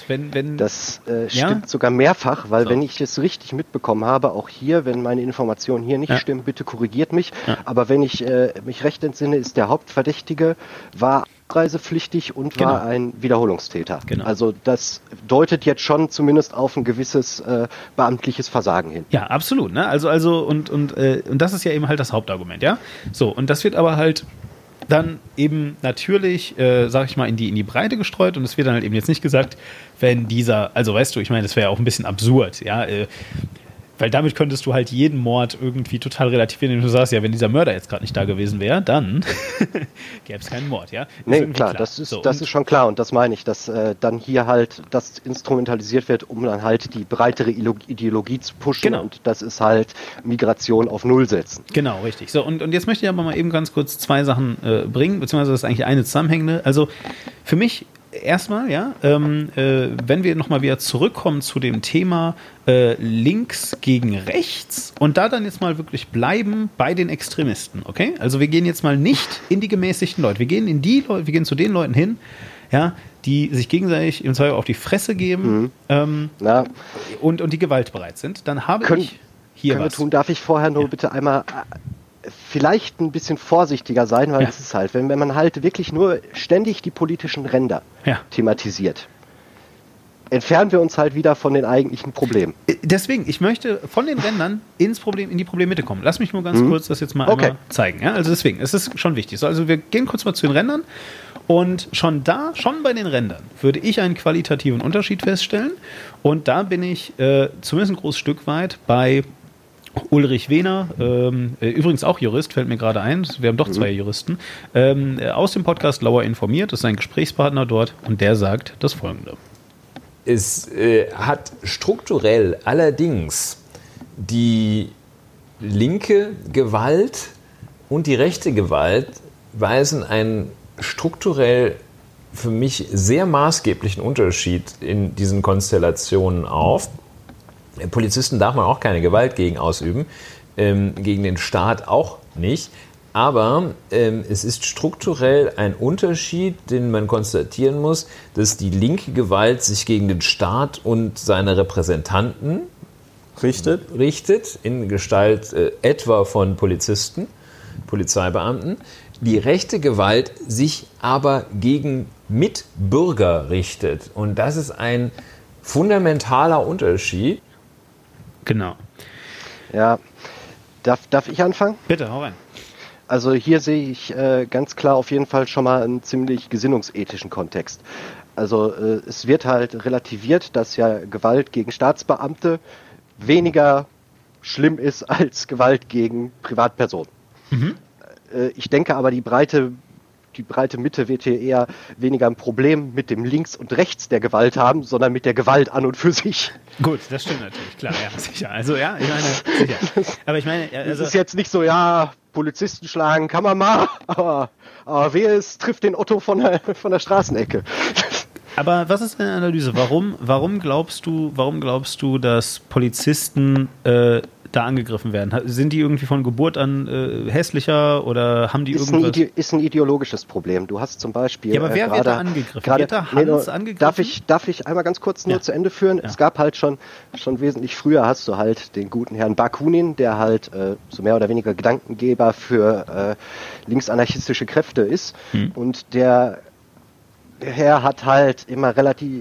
Das stimmt sogar mehrfach, weil wenn ich es richtig mitbekommen habe, auch hier, wenn meine Informationen hier nicht stimmen, bitte korrigiert mich, aber wenn ich mich recht entsinne, ist der Hauptverdächtige war abreisepflichtig und war ein Wiederholungstäter. Genau. Also das deutet jetzt schon zumindest auf ein gewisses beamtliches Versagen hin. Ja, absolut. Ne? Also und das ist ja eben halt das Hauptargument, ja? So, und das wird aber halt dann eben natürlich, sag ich mal, in die Breite gestreut und es wird dann halt eben jetzt nicht gesagt, wenn dieser, also weißt du, ich meine, das wäre ja auch ein bisschen absurd, ja, Weil damit könntest du halt jeden Mord irgendwie total relativieren, indem du sagst, ja, wenn dieser Mörder jetzt gerade nicht da gewesen wäre, dann gäbe es keinen Mord, ja? Nee, klar, das ist schon klar und das meine ich, dass dann hier halt das instrumentalisiert wird, um dann halt die breitere Ideologie zu pushen, genau. Und das ist halt Migration auf Null setzen. Genau, richtig. So, und jetzt möchte ich aber mal eben ganz kurz zwei Sachen bringen, beziehungsweise das ist eigentlich eine zusammenhängende. Also für mich erstmal, ja, wenn wir nochmal wieder zurückkommen zu dem Thema links gegen rechts und da dann jetzt mal wirklich bleiben bei den Extremisten, okay? Also wir gehen jetzt mal nicht in die gemäßigten Leute, wir gehen zu den Leuten hin, ja, die sich gegenseitig im Zweifel auf die Fresse geben, und die gewaltbereit sind. Dann habe ich hier was. Darf ich vorher nur bitte einmal vielleicht ein bisschen vorsichtiger sein, weil das ist halt, wenn man halt wirklich nur ständig die politischen Ränder thematisiert, entfernen wir uns halt wieder von den eigentlichen Problemen. Deswegen, ich möchte von den Rändern in die Problemmitte kommen. Lass mich nur ganz kurz das jetzt mal einmal zeigen. Ja, also deswegen, es ist schon wichtig. So, also wir gehen kurz mal zu den Rändern und schon bei den Rändern würde ich einen qualitativen Unterschied feststellen und da bin ich zumindest ein großes Stück weit bei Ulrich Wehner, übrigens auch Jurist, fällt mir gerade ein, wir haben doch zwei Juristen, aus dem Podcast Lauer informiert, ist sein Gesprächspartner dort und der sagt das Folgende. Es hat strukturell allerdings die linke Gewalt und die rechte Gewalt weisen einen strukturell für mich sehr maßgeblichen Unterschied in diesen Konstellationen auf. Polizisten darf man auch keine Gewalt gegen ausüben, gegen den Staat auch nicht. Aber es ist strukturell ein Unterschied, den man konstatieren muss, dass die linke Gewalt sich gegen den Staat und seine Repräsentanten richtet in Gestalt etwa von Polizisten, Polizeibeamten. Die rechte Gewalt sich aber gegen Mitbürger richtet. Und das ist ein fundamentaler Unterschied. Genau. Ja, darf ich anfangen? Bitte, hau rein. Also hier sehe ich ganz klar auf jeden Fall schon mal einen ziemlich gesinnungsethischen Kontext. Also es wird halt relativiert, dass ja Gewalt gegen Staatsbeamte weniger schlimm ist als Gewalt gegen Privatpersonen. Mhm. Ich denke aber, die breite Mitte wird hier eher weniger ein Problem mit dem Links und Rechts der Gewalt haben, sondern mit der Gewalt an und für sich. Gut, das stimmt natürlich, klar, ja, sicher. Also ja, ich meine, sicher. Aber ich meine, also es ist jetzt nicht so, ja, Polizisten schlagen kann man mal, aber wehe, es trifft den Otto von der Straßenecke. Aber was ist deine Analyse? Warum glaubst du, dass Polizisten da angegriffen werden? Sind die irgendwie von Geburt an hässlicher oder haben die irgendwas? Ist ein ideologisches Problem. Du hast zum Beispiel... Ja, aber wer wird da angegriffen? Wird da Hans angegriffen? Darf ich einmal ganz kurz nur zu Ende führen? Ja. Es gab halt schon wesentlich früher, hast du halt den guten Herrn Bakunin, der halt so mehr oder weniger Gedankengeber für linksanarchistische Kräfte ist. Hm. Und der Herr hat halt immer relativ...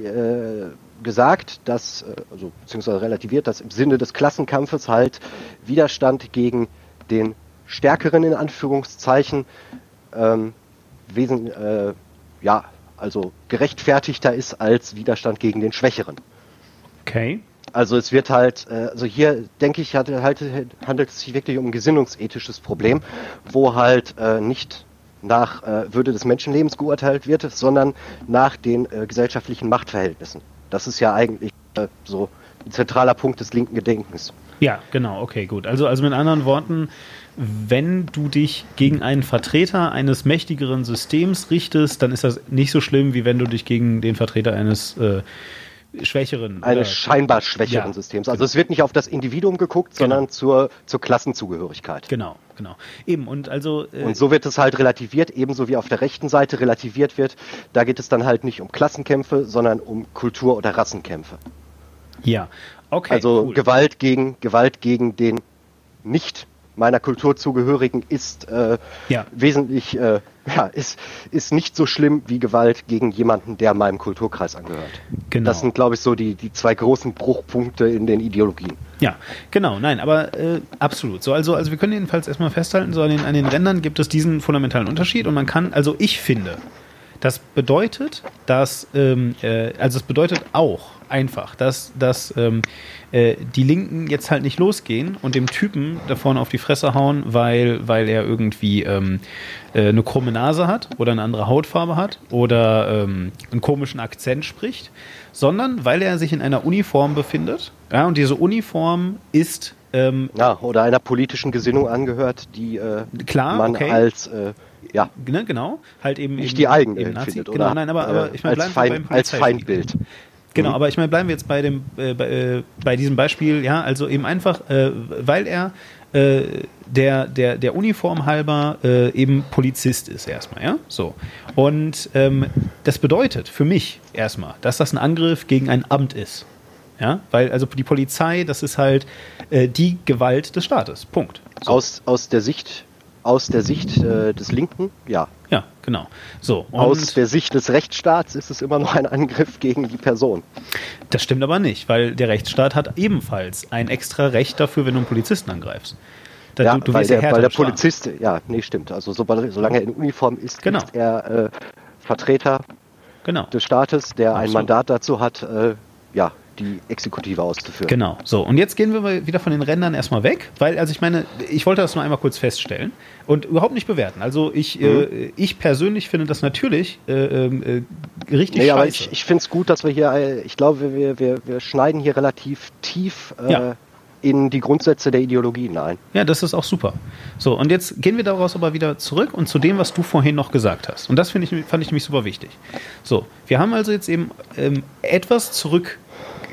gesagt, dass, also beziehungsweise relativiert, dass im Sinne des Klassenkampfes halt Widerstand gegen den Stärkeren in Anführungszeichen gerechtfertigter ist als Widerstand gegen den Schwächeren. Okay. Also es wird halt, also hier denke ich, handelt es sich wirklich um ein gesinnungsethisches Problem, wo halt nicht nach Würde des Menschenlebens geurteilt wird, sondern nach den gesellschaftlichen Machtverhältnissen. Das ist ja eigentlich so ein zentraler Punkt des linken Gedenkens. Ja, genau, okay, gut. Also mit anderen Worten, wenn du dich gegen einen Vertreter eines mächtigeren Systems richtest, dann ist das nicht so schlimm, wie wenn du dich gegen den Vertreter eines schwächeren... Eines scheinbar schwächeren Systems. Also es wird nicht auf das Individuum geguckt, sondern zur Klassenzugehörigkeit. Genau. Eben, und also... und so wird es halt relativiert, ebenso wie auf der rechten Seite relativiert wird. Da geht es dann halt nicht um Klassenkämpfe, sondern um Kultur- oder Rassenkämpfe. Ja, okay, also cool. Gewalt gegen den nicht meiner Kultur zugehörigen ist wesentlich... ist nicht so schlimm wie Gewalt gegen jemanden, der meinem Kulturkreis angehört. Genau. Das sind, glaube ich, so die zwei großen Bruchpunkte in den Ideologien. Ja, genau, nein, aber absolut. So, also wir können jedenfalls erstmal festhalten, so an den Rändern gibt es diesen fundamentalen Unterschied und man kann, also ich finde, Das bedeutet, dass es bedeutet auch einfach, dass die Linken jetzt halt nicht losgehen und dem Typen da vorne auf die Fresse hauen, weil er irgendwie eine krumme Nase hat oder eine andere Hautfarbe hat oder einen komischen Akzent spricht, sondern weil er sich in einer Uniform befindet. Ja, und diese Uniform ist oder einer politischen Gesinnung angehört, die die eigene findet, oder? Genau, nein, aber ich meine, als Feindbild. Genau, aber ich meine, bleiben wir jetzt bei diesem Beispiel, ja, also eben einfach, weil er der Uniform halber eben Polizist ist erstmal, ja, so. Und das bedeutet für mich erstmal, dass das ein Angriff gegen ein Amt ist, ja, weil also die Polizei, das ist halt die Gewalt des Staates, Punkt. So. Aus der Sicht des Linken, ja. Ja, genau. So, und aus der Sicht des Rechtsstaats ist es immer noch ein Angriff gegen die Person. Das stimmt aber nicht, weil der Rechtsstaat hat ebenfalls ein extra Recht dafür, wenn du einen Polizisten angreifst. Ja, du weil der Polizist, ja, nee, stimmt. Also solange er in Uniform ist, genau, ist er Vertreter, genau, des Staates, der absolut ein Mandat dazu hat, ja, die Exekutive auszuführen. Genau, so. Und jetzt gehen wir wieder von den Rändern erstmal weg, weil, also ich meine, ich wollte das nur einmal kurz feststellen und überhaupt nicht bewerten. Also ich persönlich finde das natürlich richtig scheiße. Aber ich finde es gut, dass wir hier, ich glaube, wir schneiden hier relativ tief in die Grundsätze der Ideologien ein. Ja, das ist auch super. So, und jetzt gehen wir daraus aber wieder zurück und zu dem, was du vorhin noch gesagt hast. Und das fand ich nämlich super wichtig. So, wir haben also jetzt eben etwas zurück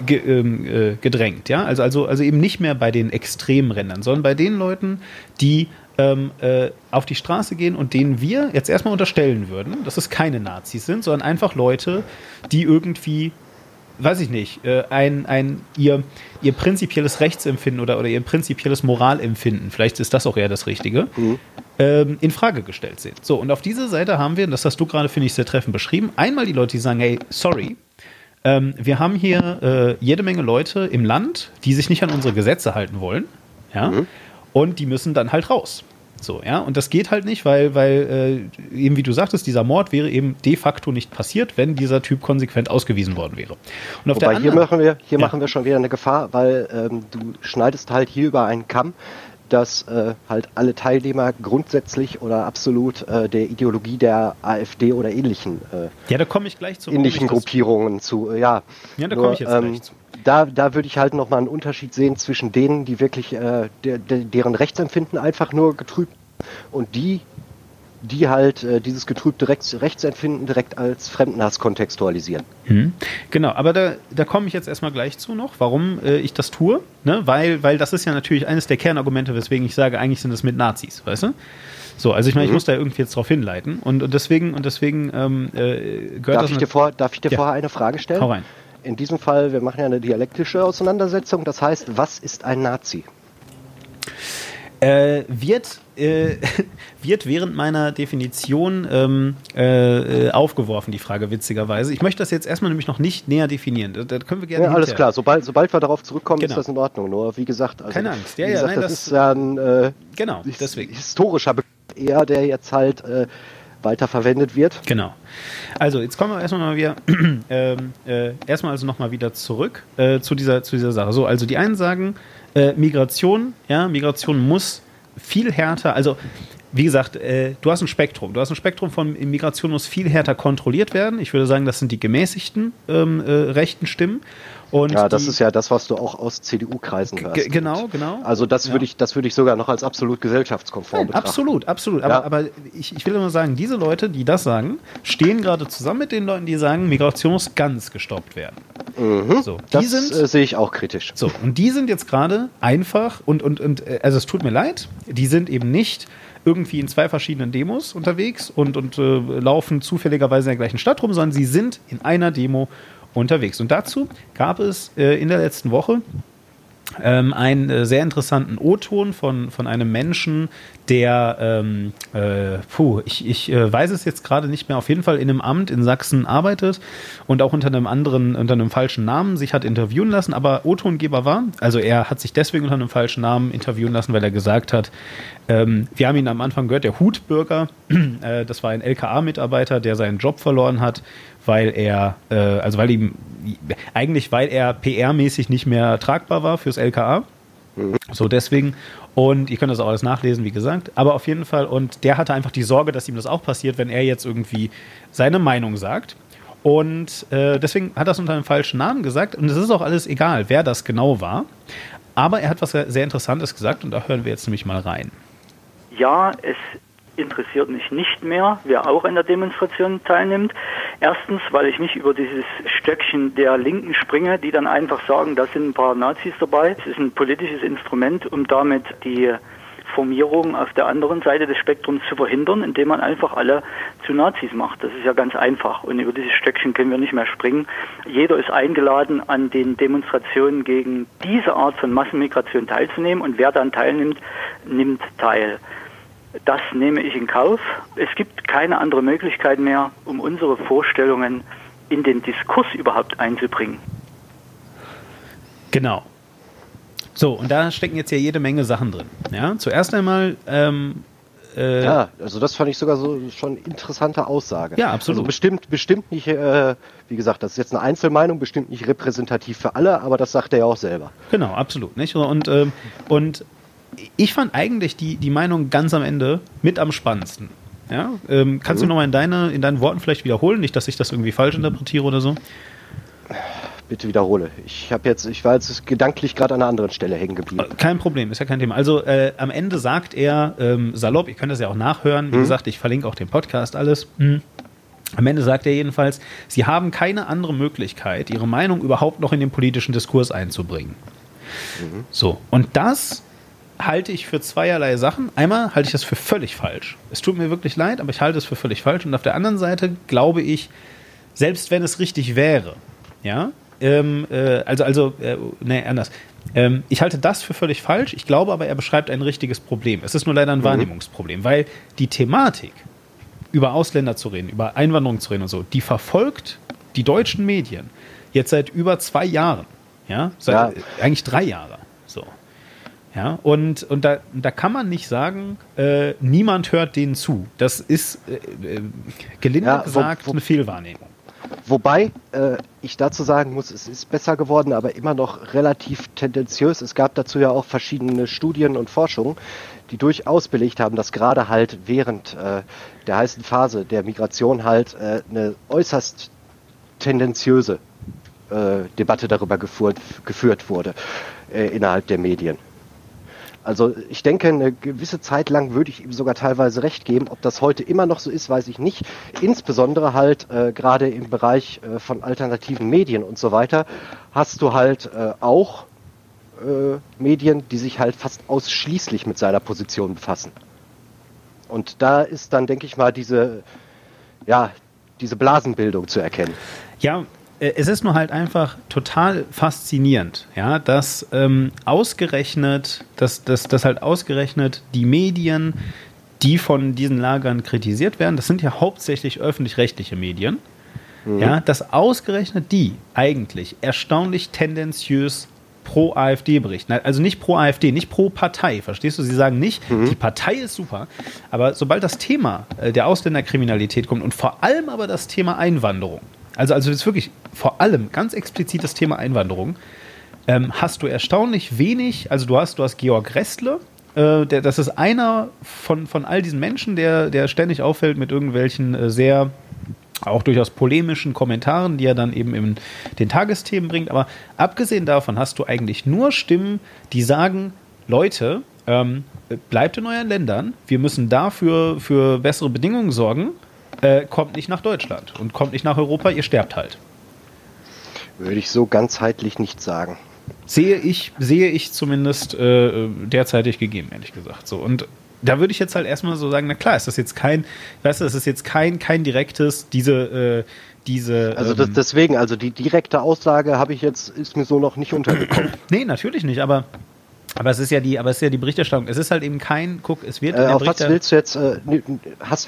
gedrängt, ja, also eben nicht mehr bei den extremen Rändern, sondern bei den Leuten, die auf die Straße gehen und denen wir jetzt erstmal unterstellen würden, dass es keine Nazis sind, sondern einfach Leute, die irgendwie, weiß ich nicht, ihr prinzipielles Rechtsempfinden oder ihr prinzipielles Moralempfinden, vielleicht ist das auch eher das Richtige, in Frage gestellt sind. So, und auf dieser Seite haben wir, und das hast du gerade, finde ich, sehr treffend beschrieben, einmal die Leute, die sagen, hey, sorry, wir haben hier jede Menge Leute im Land, die sich nicht an unsere Gesetze halten wollen, ja, und die müssen dann halt raus. So, ja, und das geht halt nicht, weil eben, wie du sagtest, dieser Mord wäre eben de facto nicht passiert, wenn dieser Typ konsequent ausgewiesen worden wäre. Und auf der anderen, hier machen wir schon wieder eine Gefahr, weil du schneidest halt hier über einen Kamm, dass halt alle Teilnehmer grundsätzlich oder absolut der Ideologie der AfD oder ähnlichen Gruppierungen zu. Ja, da komme ich jetzt gleich zu. Da würde ich halt nochmal einen Unterschied sehen zwischen denen, die wirklich deren Rechtsempfinden einfach nur getrübt, und die halt dieses getrübte Rechtsempfinden direkt als Fremdenhass kontextualisieren. Genau, aber da komme ich jetzt erstmal gleich zu noch, warum ich das tue, ne? Weil das ist ja natürlich eines der Kernargumente, weswegen ich sage, eigentlich sind es mit Nazis, weißt du? So, also ich meine, ich muss da irgendwie jetzt drauf hinleiten und deswegen gehört das... Darf ich dir vorher eine Frage stellen? Hau rein. In diesem Fall, wir machen ja eine dialektische Auseinandersetzung, das heißt, was ist ein Nazi? Wird während meiner Definition aufgeworfen, die Frage, witzigerweise. Ich möchte das jetzt erstmal nämlich noch nicht näher definieren. Da können wir gerne alles klar, sobald wir darauf zurückkommen, genau, ist das in Ordnung. Nur wie gesagt, also, keine Angst. Ja, nein, das ist ja ein historischer Begriff eher, der jetzt halt weiter verwendet wird. Genau. Also jetzt kommen wir nochmal wieder zurück zu dieser Sache. So, also die einen sagen, Migration muss viel härter, also wie gesagt, du hast ein Spektrum von Migration muss viel härter kontrolliert werden. Ich würde sagen, das sind die gemäßigten rechten Stimmen. Und ja, das ist ja das, was du auch aus CDU-Kreisen hörst. Genau. Also das würde ich sogar noch als absolut gesellschaftskonform betrachten. Absolut. Aber ich will nur sagen, diese Leute, die das sagen, stehen gerade zusammen mit den Leuten, die sagen, Migration muss ganz gestoppt werden. So, sehe ich auch kritisch. So, und die sind jetzt gerade einfach und es tut mir leid, die sind eben nicht irgendwie in zwei verschiedenen Demos unterwegs und laufen zufälligerweise in der gleichen Stadt rum, sondern sie sind in einer Demo unterwegs. Und dazu gab es in der letzten Woche einen sehr interessanten O-Ton von einem Menschen, der, ich weiß es jetzt gerade nicht mehr, auf jeden Fall in einem Amt in Sachsen arbeitet und auch unter einem falschen Namen sich hat interviewen lassen, aber O-Tongeber war, also er hat sich deswegen unter einem falschen Namen interviewen lassen, weil er gesagt hat, wir haben ihn am Anfang gehört, der Hutbürger, das war ein LKA-Mitarbeiter, der seinen Job verloren hat, weil er PR-mäßig nicht mehr tragbar war fürs LKA. So deswegen, und ihr könnt das auch alles nachlesen, wie gesagt, aber auf jeden Fall, und der hatte einfach die Sorge, dass ihm das auch passiert, wenn er jetzt irgendwie seine Meinung sagt, und deswegen hat er es unter einem falschen Namen gesagt, und es ist auch alles egal, wer das genau war, aber er hat was sehr Interessantes gesagt, und da hören wir jetzt nämlich mal rein. Ja, es interessiert mich nicht mehr, wer auch an der Demonstration teilnimmt. Erstens, weil ich nicht über dieses Stöckchen der Linken springe, die dann einfach sagen, da sind ein paar Nazis dabei. Es ist ein politisches Instrument, um damit die Formierung auf der anderen Seite des Spektrums zu verhindern, indem man einfach alle zu Nazis macht. Das ist ja ganz einfach, und über dieses Stöckchen können wir nicht mehr springen. Jeder ist eingeladen, an den Demonstrationen gegen diese Art von Massenmigration teilzunehmen, und wer dann teilnimmt, nimmt teil. Das nehme ich in Kauf. Es gibt keine andere Möglichkeit mehr, um unsere Vorstellungen in den Diskurs überhaupt einzubringen. Genau. So, und da stecken jetzt ja jede Menge Sachen drin. Ja, zuerst einmal... ja, also das fand ich sogar so schon interessante Aussage. Ja, absolut. Also bestimmt nicht, wie gesagt, das ist jetzt eine Einzelmeinung, bestimmt nicht repräsentativ für alle, aber das sagt er ja auch selber. Genau, absolut. Nicht? Und ich fand eigentlich die Meinung ganz am Ende mit am spannendsten. Ja? Kannst du nochmal in deinen Worten vielleicht wiederholen? Nicht, dass ich das irgendwie falsch interpretiere oder so. Bitte wiederhole. Ich war jetzt gedanklich gerade an einer anderen Stelle hängen geblieben. Kein Problem, ist ja kein Thema. Also am Ende sagt er salopp, ihr könnt das ja auch nachhören. Wie gesagt, ich verlinke auch den Podcast, alles. Am Ende sagt er jedenfalls, sie haben keine andere Möglichkeit, ihre Meinung überhaupt noch in den politischen Diskurs einzubringen. So, und das halte ich für zweierlei Sachen. Einmal halte ich das für völlig falsch. Es tut mir wirklich leid, aber ich halte es für völlig falsch. Und auf der anderen Seite glaube ich, selbst wenn es richtig wäre, ja, anders. Ich halte das für völlig falsch. Ich glaube aber, er beschreibt ein richtiges Problem. Es ist nur leider ein Wahrnehmungsproblem, weil die Thematik, über Ausländer zu reden, über Einwanderung zu reden und so, die verfolgt die deutschen Medien jetzt seit über 2 Jahren. Ja, eigentlich 3 Jahre. So. Ja, und da kann man nicht sagen, niemand hört denen zu. Das ist, gelinde gesagt, eine Fehlwahrnehmung. Wobei ich dazu sagen muss, es ist besser geworden, aber immer noch relativ tendenziös. Es gab dazu ja auch verschiedene Studien und Forschungen, die durchaus belegt haben, dass gerade halt während der heißen Phase der Migration halt eine äußerst tendenziöse Debatte darüber geführt wurde innerhalb der Medien. Also ich denke, eine gewisse Zeit lang würde ich ihm sogar teilweise recht geben. Ob das heute immer noch so ist, weiß ich nicht. Insbesondere halt gerade im Bereich von alternativen Medien und so weiter hast du halt auch Medien, die sich halt fast ausschließlich mit seiner Position befassen. Und da ist dann, denke ich mal, diese Blasenbildung zu erkennen. Ja, es ist nur halt einfach total faszinierend, ja, dass ausgerechnet die Medien, die von diesen Lagern kritisiert werden, das sind ja hauptsächlich öffentlich-rechtliche Medien, ja, dass ausgerechnet die eigentlich erstaunlich tendenziös pro AfD berichten. Also nicht pro AfD, nicht pro Partei, verstehst du? Sie sagen nicht, die Partei ist super, aber sobald das Thema der Ausländerkriminalität kommt und vor allem aber das Thema Einwanderung, also jetzt wirklich vor allem ganz explizit das Thema Einwanderung, hast du erstaunlich wenig, also du hast Georg Restle, das ist einer von all diesen Menschen, der ständig auffällt mit irgendwelchen sehr auch durchaus polemischen Kommentaren, die er dann eben in den Tagesthemen bringt, aber abgesehen davon hast du eigentlich nur Stimmen, die sagen, Leute, bleibt in euren Ländern, wir müssen dafür für bessere Bedingungen sorgen, kommt nicht nach Deutschland und kommt nicht nach Europa, ihr sterbt halt. Würde ich so ganzheitlich nicht sagen. Sehe ich zumindest derzeitig gegeben, ehrlich gesagt. So, und da würde ich jetzt halt erstmal so sagen, na klar, ist das jetzt kein direktes, Also deswegen, also die direkte Aussage ist mir so noch nicht untergekommen. Nee, natürlich nicht, aber Aber es ist ja die Berichterstattung. Es ist halt eben kein, guck, es wird in der Berichterstattung... Was willst du jetzt,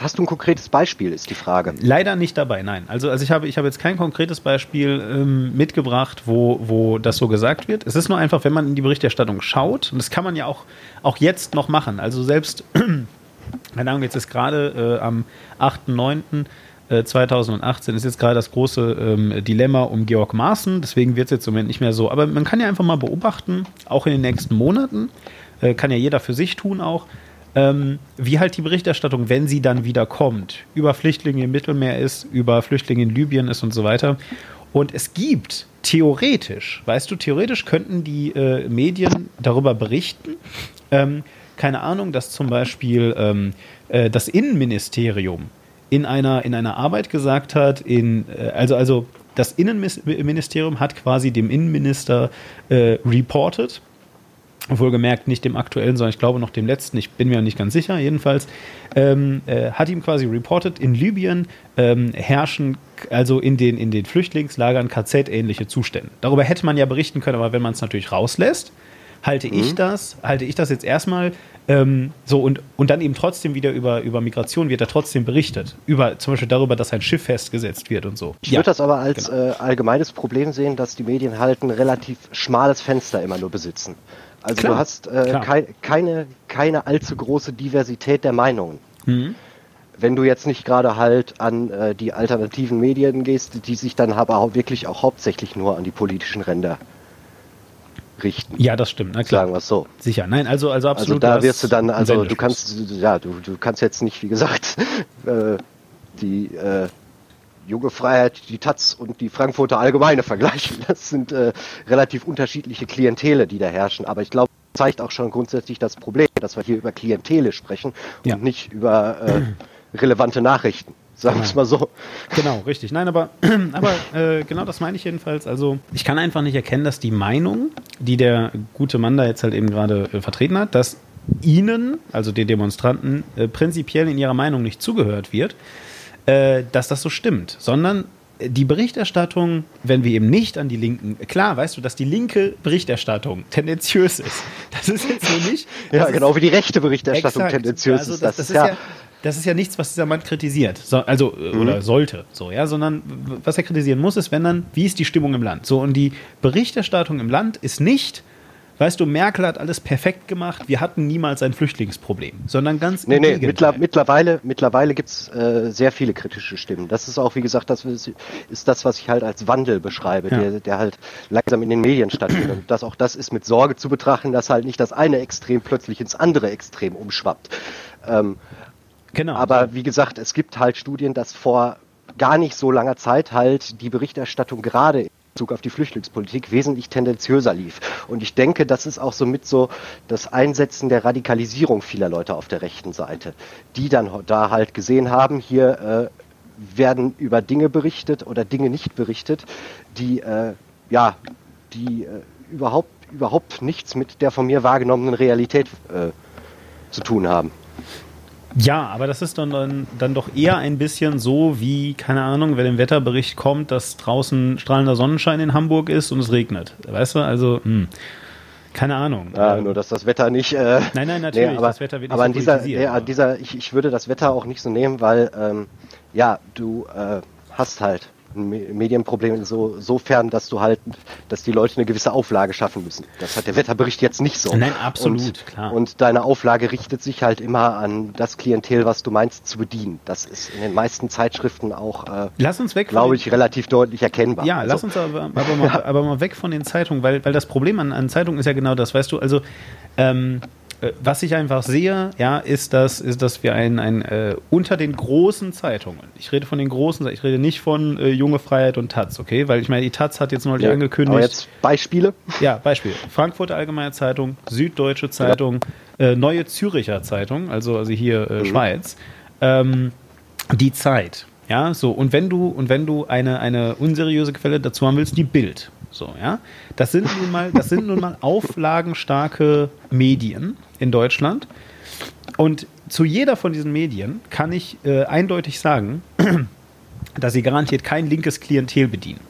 hast du ein konkretes Beispiel, ist die Frage. Leider nicht dabei, nein. Also ich habe jetzt kein konkretes Beispiel mitgebracht, wo das so gesagt wird. Es ist nur einfach, wenn man in die Berichterstattung schaut, und das kann man ja auch jetzt noch machen, also selbst, keine Ahnung, jetzt ist gerade am 8.9.2018 ist jetzt gerade das große Dilemma um Georg Maaßen, deswegen wird es jetzt im Moment nicht mehr so. Aber man kann ja einfach mal beobachten, auch in den nächsten Monaten, kann ja jeder für sich tun auch, wie halt die Berichterstattung, wenn sie dann wieder kommt, über Flüchtlinge im Mittelmeer ist, über Flüchtlinge in Libyen ist und so weiter. Und es gibt theoretisch könnten die Medien darüber berichten, keine Ahnung, dass zum Beispiel das Innenministerium in einer Arbeit gesagt hat, also das Innenministerium hat quasi dem Innenminister reported, wohlgemerkt nicht dem aktuellen, sondern ich glaube noch dem letzten, ich bin mir nicht ganz sicher, jedenfalls, hat ihm quasi reported, in Libyen herrschen also in den Flüchtlingslagern KZ-ähnliche Zustände. Darüber hätte man ja berichten können, aber wenn man es natürlich rauslässt, halte ich das jetzt erstmal so und dann eben trotzdem wieder über Migration wird da trotzdem berichtet. Zum Beispiel darüber, dass ein Schiff festgesetzt wird und so. Ich würde das aber als allgemeines Problem sehen, dass die Medien halt ein relativ schmales Fenster immer nur besitzen. Also klar, du hast keine allzu große Diversität der Meinungen. Mhm. Wenn du jetzt nicht gerade halt an die alternativen Medien gehst, die sich dann aber auch wirklich auch hauptsächlich nur an die politischen Ränder richten. Ja, das stimmt. Na klar. Sagen wir es so. Sicher. Nein, also absolut. Also da wirst du dann, also du kannst jetzt nicht, wie gesagt, die Junge Freiheit, die Taz und die Frankfurter Allgemeine vergleichen. Das sind relativ unterschiedliche Klientele, die da herrschen. Aber ich glaube, das zeigt auch schon grundsätzlich das Problem, dass wir hier über Klientele sprechen und nicht über relevante Nachrichten. Sagen wir es mal so. Genau, richtig. Nein, aber genau das meine ich jedenfalls. Also ich kann einfach nicht erkennen, dass die Meinung, die der gute Mann da jetzt halt eben gerade vertreten hat, dass ihnen, also den Demonstranten, prinzipiell in ihrer Meinung nicht zugehört wird, dass das so stimmt, sondern die Berichterstattung, wenn wir eben nicht an die Linken, klar, weißt du, dass die linke Berichterstattung tendenziös ist. Das ist jetzt so nicht. Ja, genau wie die rechte Berichterstattung exakt, tendenziös also ist. Das ist ja nichts, was dieser Mann kritisiert, oder sollte, sondern was er kritisieren muss, ist, wenn dann, wie ist die Stimmung im Land? So, und die Berichterstattung im Land ist nicht, weißt du, Merkel hat alles perfekt gemacht, wir hatten niemals ein Flüchtlingsproblem, sondern ganz im Gegenteil. Mittlerweile gibt es sehr viele kritische Stimmen. Das ist auch, wie gesagt, das ist das, was ich halt als Wandel beschreibe, der halt langsam in den Medien stattfindet. Und auch das ist mit Sorge zu betrachten, dass halt nicht das eine Extrem plötzlich ins andere Extrem umschwappt. Genau. Aber wie gesagt, es gibt halt Studien, dass vor gar nicht so langer Zeit halt die Berichterstattung gerade in Bezug auf die Flüchtlingspolitik wesentlich tendenziöser lief. Und ich denke, das ist auch somit so das Einsetzen der Radikalisierung vieler Leute auf der rechten Seite, die dann da halt gesehen haben, hier werden über Dinge berichtet oder Dinge nicht berichtet, die überhaupt nichts mit der von mir wahrgenommenen Realität zu tun haben. Ja, aber das ist dann doch eher ein bisschen so wie, keine Ahnung, wenn im Wetterbericht kommt, dass draußen strahlender Sonnenschein in Hamburg ist und es regnet. Weißt du, also, keine Ahnung. Ja, nur, dass das Wetter nicht... Nein, natürlich, aber das Wetter wird nicht so kritisiert. Ich würde das Wetter auch nicht so nehmen, weil, du hast halt ein Medienproblem insofern, dass die Leute eine gewisse Auflage schaffen müssen. Das hat der Wetterbericht jetzt nicht so. Nein, absolut, klar. Und deine Auflage richtet sich halt immer an das Klientel, was du meinst, zu bedienen. Das ist in den meisten Zeitschriften auch, glaube ich, relativ deutlich erkennbar. Ja, also, lass uns aber mal weg von den Zeitungen, weil das Problem an Zeitungen ist ja genau das, weißt du, also was ich einfach sehe, ist, dass wir ein unter den großen Zeitungen, ich rede von den großen, ich rede nicht von Junge Freiheit und Taz, okay? Weil ich meine, die Taz hat jetzt neulich angekündigt. Aber jetzt Beispiele? Ja, Beispiele. Frankfurter Allgemeine Zeitung, Süddeutsche Zeitung, Neue Züricher Zeitung, also hier Schweiz, die Zeit. Ja, so, und wenn du eine unseriöse Quelle dazu haben willst, die Bild. So, ja. Das sind nun mal auflagenstarke Medien in Deutschland. Und zu jeder von diesen Medien kann ich eindeutig sagen, dass sie garantiert kein linkes Klientel bedienen.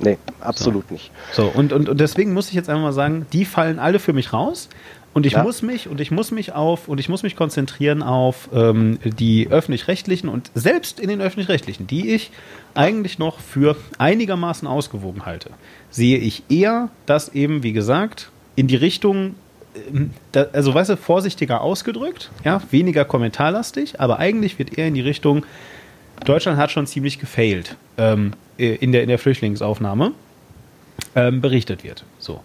Nee, absolut nicht. So, und deswegen muss ich jetzt einfach mal sagen, die fallen alle für mich raus. Und ich muss mich konzentrieren auf die Öffentlich-Rechtlichen und selbst in den Öffentlich-Rechtlichen, die ich eigentlich noch für einigermaßen ausgewogen halte, sehe ich eher, dass eben, wie gesagt, in die Richtung, also weißt du, vorsichtiger ausgedrückt, ja, weniger kommentarlastig, aber eigentlich wird eher in die Richtung, Deutschland hat schon ziemlich gefailt in der Flüchtlingsaufnahme, berichtet wird. So.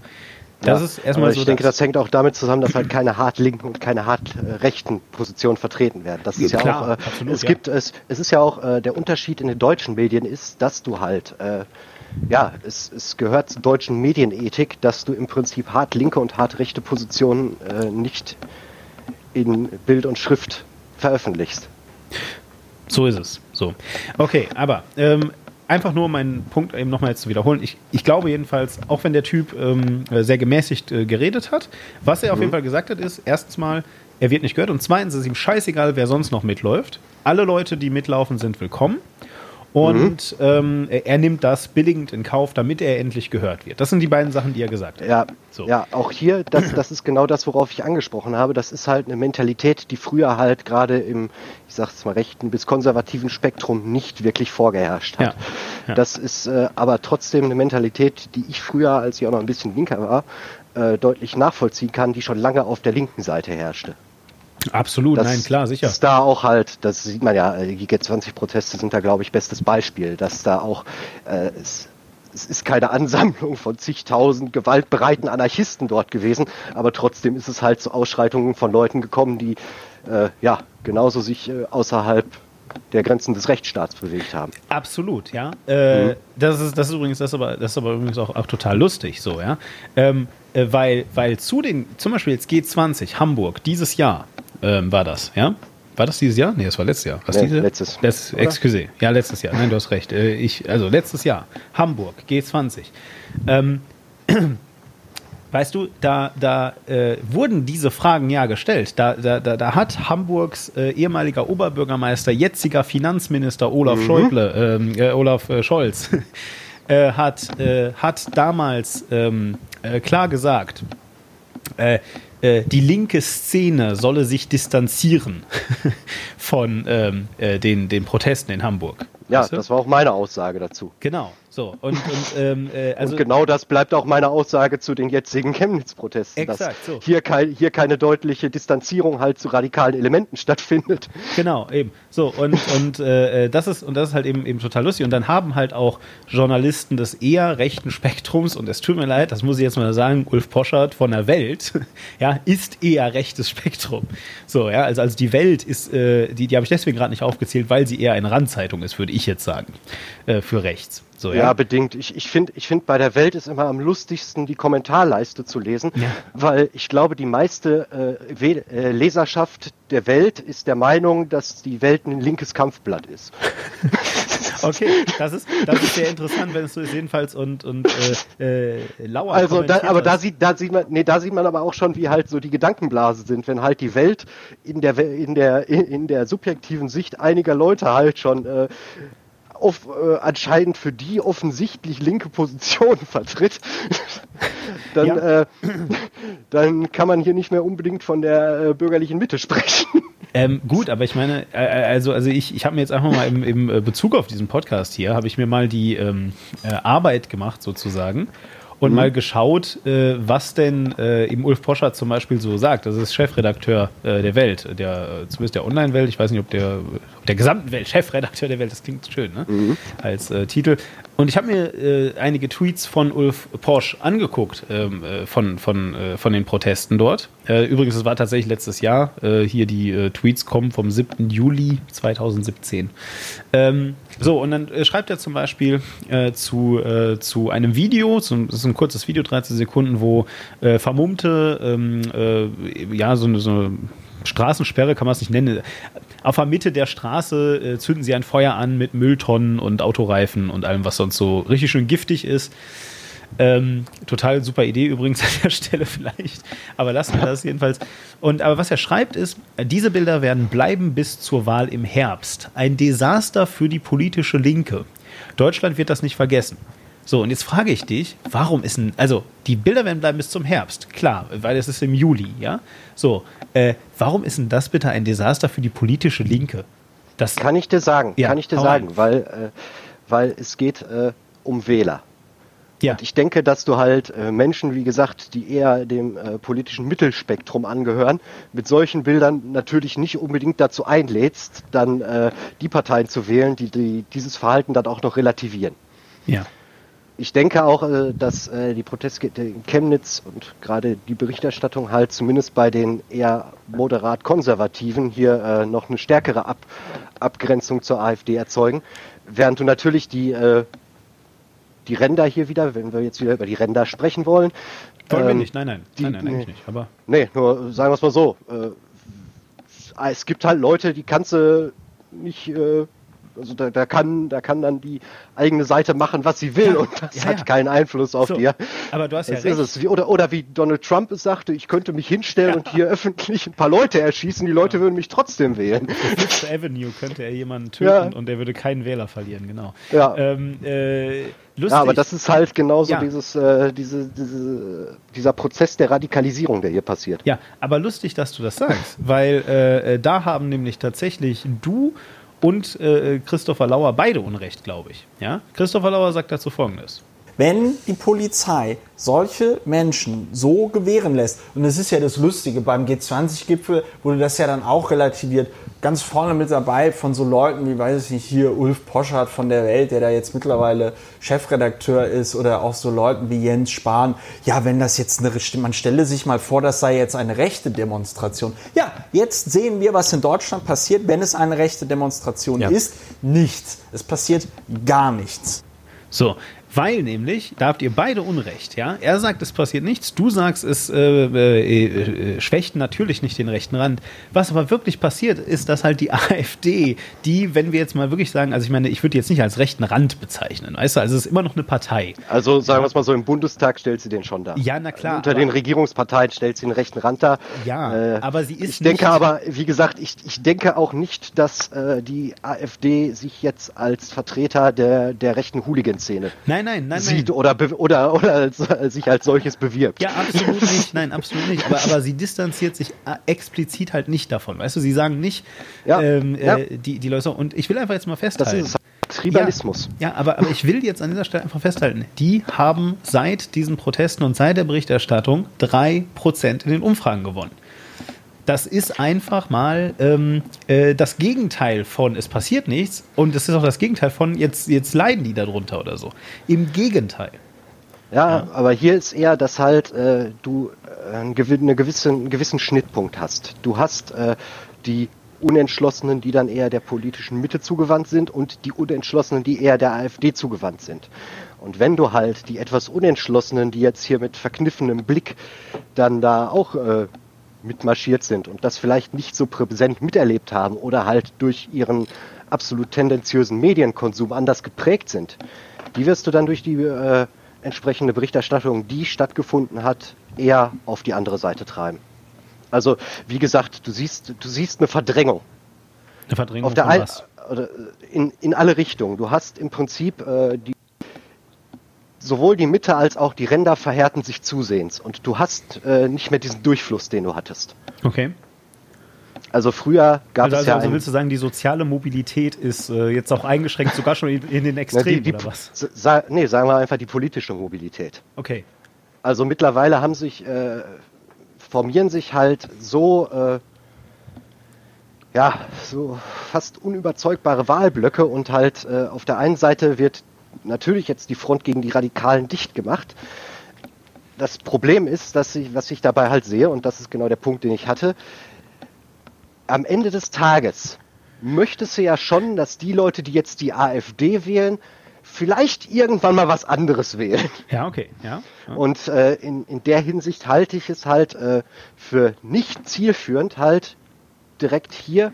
Das ist erstmal so. Ich denke, das hängt auch damit zusammen, dass halt keine hart linken und keine hart rechten Positionen vertreten werden. Das ist ja, klar, auch. Absolut, es gibt es ist ja auch der Unterschied in den deutschen Medien ist, dass du halt es gehört zur deutschen Medienethik, dass du im Prinzip hart linke und hart rechte Positionen nicht in Bild und Schrift veröffentlichst. So ist es. So. Okay, aber einfach nur, um meinen Punkt eben nochmal jetzt zu wiederholen. Ich glaube jedenfalls, auch wenn der Typ sehr gemäßigt geredet hat, was er auf jeden Fall gesagt hat, ist, erstens mal, er wird nicht gehört und zweitens ist ihm scheißegal, wer sonst noch mitläuft. Alle Leute, die mitlaufen, sind willkommen und er nimmt das billigend in Kauf, damit er endlich gehört wird. Das sind die beiden Sachen, die er gesagt hat. Ja, so. Ja, auch hier, das ist genau das, worauf ich angesprochen habe. Das ist halt eine Mentalität, die früher halt gerade im, ich sag's mal, rechten bis konservativen Spektrum nicht wirklich vorgeherrscht hat. Ja. Das ist aber trotzdem eine Mentalität, die ich früher, als ich auch noch ein bisschen linker war, deutlich nachvollziehen kann, die schon lange auf der linken Seite herrschte. Absolut, das nein, klar, sicher. Das ist da auch halt, das sieht man ja, die G20-Proteste sind da, glaube ich, bestes Beispiel, dass da auch, es ist keine Ansammlung von zigtausend gewaltbereiten Anarchisten dort gewesen, aber trotzdem ist es halt zu Ausschreitungen von Leuten gekommen, die genauso sich außerhalb der Grenzen des Rechtsstaats bewegt haben. Absolut, ja. Das ist übrigens auch total lustig, so, ja. Weil zu den, zum Beispiel jetzt G20 Hamburg, dieses Jahr war das, ja? War das dieses Jahr? Nee, das war letztes Jahr. Was, nee, diese? Letztes. Excuse. Ja, letztes Jahr. Nein, du hast recht. Letztes Jahr. Hamburg, G20. Weißt du, da wurden diese Fragen ja gestellt. Da hat Hamburgs ehemaliger Oberbürgermeister, jetziger Finanzminister Olaf Scholz, hat damals klar gesagt, die linke Szene solle sich distanzieren von den Protesten in Hamburg. Ja, weißt du? Das war auch meine Aussage dazu. Genau. So, und genau das bleibt auch meine Aussage zu den jetzigen Chemnitz-Protesten, exakt, dass so. Hier keine deutliche Distanzierung halt zu radikalen Elementen stattfindet. Genau, eben. So, das ist halt eben total lustig. Und dann haben halt auch Journalisten des eher rechten Spektrums, und es tut mir leid, das muss ich jetzt mal sagen, Ulf Poschardt von der Welt, ja, ist eher rechtes Spektrum. So, ja, also die Welt ist, die habe ich deswegen gerade nicht aufgezählt, weil sie eher eine Randzeitung ist, würde ich jetzt sagen, für rechts. So, ja, bedingt. Ich finde, bei der Welt ist immer am lustigsten, die Kommentarleiste zu lesen, ja, weil ich glaube, die meiste Leserschaft der Welt ist der Meinung, dass die Welt ein linkes Kampfblatt ist. Okay, das ist sehr interessant, wenn es so ist, jedenfalls und Lauer. Also, da sieht man aber auch schon, wie halt so die Gedankenblase sind, wenn halt die Welt in der subjektiven Sicht einiger Leute halt schon anscheinend für die offensichtlich linke Positionen vertritt, dann, ja, dann kann man hier nicht mehr unbedingt von der bürgerlichen Mitte sprechen. Gut, aber ich meine, ich habe mir jetzt einfach mal im Bezug auf diesen Podcast hier, habe ich mir mal die Arbeit gemacht sozusagen und mal geschaut, was denn eben Ulf Poschardt zum Beispiel so sagt. Das ist Chefredakteur der Welt, zumindest der Online-Welt. Ich weiß nicht, ob der gesamten Welt, Chefredakteur der Welt, das klingt schön, ne? Als Titel. Und ich habe mir einige Tweets von Ulf Posch angeguckt, von den Protesten dort. Übrigens, es war tatsächlich letztes Jahr. Hier die Tweets kommen vom 7. Juli 2017. Und dann schreibt er zum Beispiel zu einem Video, das ist ein kurzes Video, 13 Sekunden, wo Vermummte, so eine Straßensperre kann man es nicht nennen, auf der Mitte der Straße zünden sie ein Feuer an mit Mülltonnen und Autoreifen und allem, was sonst so richtig schön giftig ist. Total super Idee übrigens an der Stelle vielleicht, aber lassen wir das jedenfalls. Aber was er schreibt ist, diese Bilder werden bleiben bis zur Wahl im Herbst. Ein Desaster für die politische Linke. Deutschland wird das nicht vergessen. So, und jetzt frage ich dich, warum ist ein, also die Bilder werden bleiben bis zum Herbst, klar, weil es ist im Juli, ja? So, warum ist denn das bitte ein Desaster für die politische Linke? Das kann ich dir sagen, ja, kann ich dir sagen, weil es geht um Wähler. Ja. Und ich denke, dass du halt Menschen, wie gesagt, die eher dem politischen Mittelspektrum angehören, mit solchen Bildern natürlich nicht unbedingt dazu einlädst, dann die Parteien zu wählen, die dieses Verhalten dann auch noch relativieren. Ja. Ich denke auch, dass die Proteste in Chemnitz und gerade die Berichterstattung halt zumindest bei den eher moderat Konservativen hier noch eine stärkere Abgrenzung zur AfD erzeugen, während du natürlich die Ränder hier wieder, wenn wir jetzt wieder über die Ränder sprechen wollen. Wollen wir nicht, nein, eigentlich nicht. Aber nee, nur sagen wir es mal so. Es gibt halt Leute, die kannst du nicht, also da kann dann die eigene Seite machen, was sie will, ja, und das hat keinen Einfluss auf dir. Aber du hast das ja recht. Ist es. Oder wie Donald Trump es sagte, ich könnte mich hinstellen und hier öffentlich ein paar Leute erschießen, die Leute würden mich trotzdem wählen. Auf Fifth Avenue könnte er jemanden töten und der würde keinen Wähler verlieren, genau. Ja. Lustig. Ja, aber das ist halt genauso dieser Prozess der Radikalisierung, der hier passiert. Ja, aber lustig, dass du das sagst, weil da haben nämlich tatsächlich du und Christopher Lauer beide Unrecht, glaube ich. Ja? Christopher Lauer sagt dazu Folgendes. Wenn die Polizei solche Menschen so gewähren lässt, und das ist ja das Lustige, beim G20-Gipfel wurde das ja dann auch relativiert, ganz vorne mit dabei von so Leuten wie, weiß ich nicht, hier Ulf Poschardt von der Welt, der da jetzt mittlerweile Chefredakteur ist, oder auch so Leuten wie Jens Spahn. Ja, wenn das jetzt man stelle sich mal vor, das sei jetzt eine rechte Demonstration. Ja, jetzt sehen wir, was in Deutschland passiert, wenn es eine rechte Demonstration ist. Nichts. Es passiert gar nichts. So, weil nämlich, da habt ihr beide Unrecht, ja, er sagt, es passiert nichts, du sagst, es schwächt natürlich nicht den rechten Rand. Was aber wirklich passiert, ist, dass halt die AfD, die, wenn wir jetzt mal wirklich sagen, also ich meine, ich würde jetzt nicht als rechten Rand bezeichnen, weißt du, also es ist immer noch eine Partei. Also sagen wir es mal so, im Bundestag stellt sie den schon dar. Ja, na klar. Unter den Regierungsparteien stellt sie den rechten Rand dar. Ja, aber sie ist ich denke auch nicht, dass die AfD sich jetzt als Vertreter der rechten Hooligan-Szene Nein. sieht oder sich als solches bewirbt. Ja, absolut nicht. Nein, absolut nicht. Aber sie distanziert sich explizit halt nicht davon. Weißt du, sie sagen nicht, die Leute. Und ich will einfach jetzt mal festhalten. Das ist Tribalismus. Ja, aber ich will jetzt an dieser Stelle einfach festhalten, die haben seit diesen Protesten und seit der Berichterstattung 3% in den Umfragen gewonnen. Das ist einfach mal das Gegenteil von, es passiert nichts, und das ist auch das Gegenteil von, jetzt leiden die darunter oder so. Im Gegenteil. Ja, aber hier ist eher, dass halt du einen gewissen Schnittpunkt hast. Du hast die Unentschlossenen, die dann eher der politischen Mitte zugewandt sind, und die Unentschlossenen, die eher der AfD zugewandt sind. Und wenn du halt die etwas Unentschlossenen, die jetzt hier mit verkniffenem Blick dann da auch mitmarschiert sind und das vielleicht nicht so präsent miterlebt haben oder halt durch ihren absolut tendenziösen Medienkonsum anders geprägt sind, die wirst du dann durch die entsprechende Berichterstattung, die stattgefunden hat, eher auf die andere Seite treiben. Also, wie gesagt, du siehst eine Verdrängung. Eine Verdrängung auf der von was? In alle Richtungen. Du hast im Prinzip sowohl die Mitte als auch die Ränder verhärten sich zusehends. Und du hast nicht mehr diesen Durchfluss, den du hattest. Okay. Also früher gab es ja... Also willst du sagen, die soziale Mobilität ist jetzt auch eingeschränkt, sogar schon in den Extremen, oder was? Nee, sagen wir einfach die politische Mobilität. Okay. Also mittlerweile haben sich... formieren sich halt so... so fast unüberzeugbare Wahlblöcke, und halt auf der einen Seite wird... natürlich jetzt die Front gegen die Radikalen dicht gemacht. Das Problem ist, was ich dabei halt sehe, und das ist genau der Punkt, den ich hatte, am Ende des Tages möchtest du ja schon, dass die Leute, die jetzt die AfD wählen, vielleicht irgendwann mal was anderes wählen. Ja, okay. Ja. Und in der Hinsicht halte ich es halt für nicht zielführend, halt direkt hier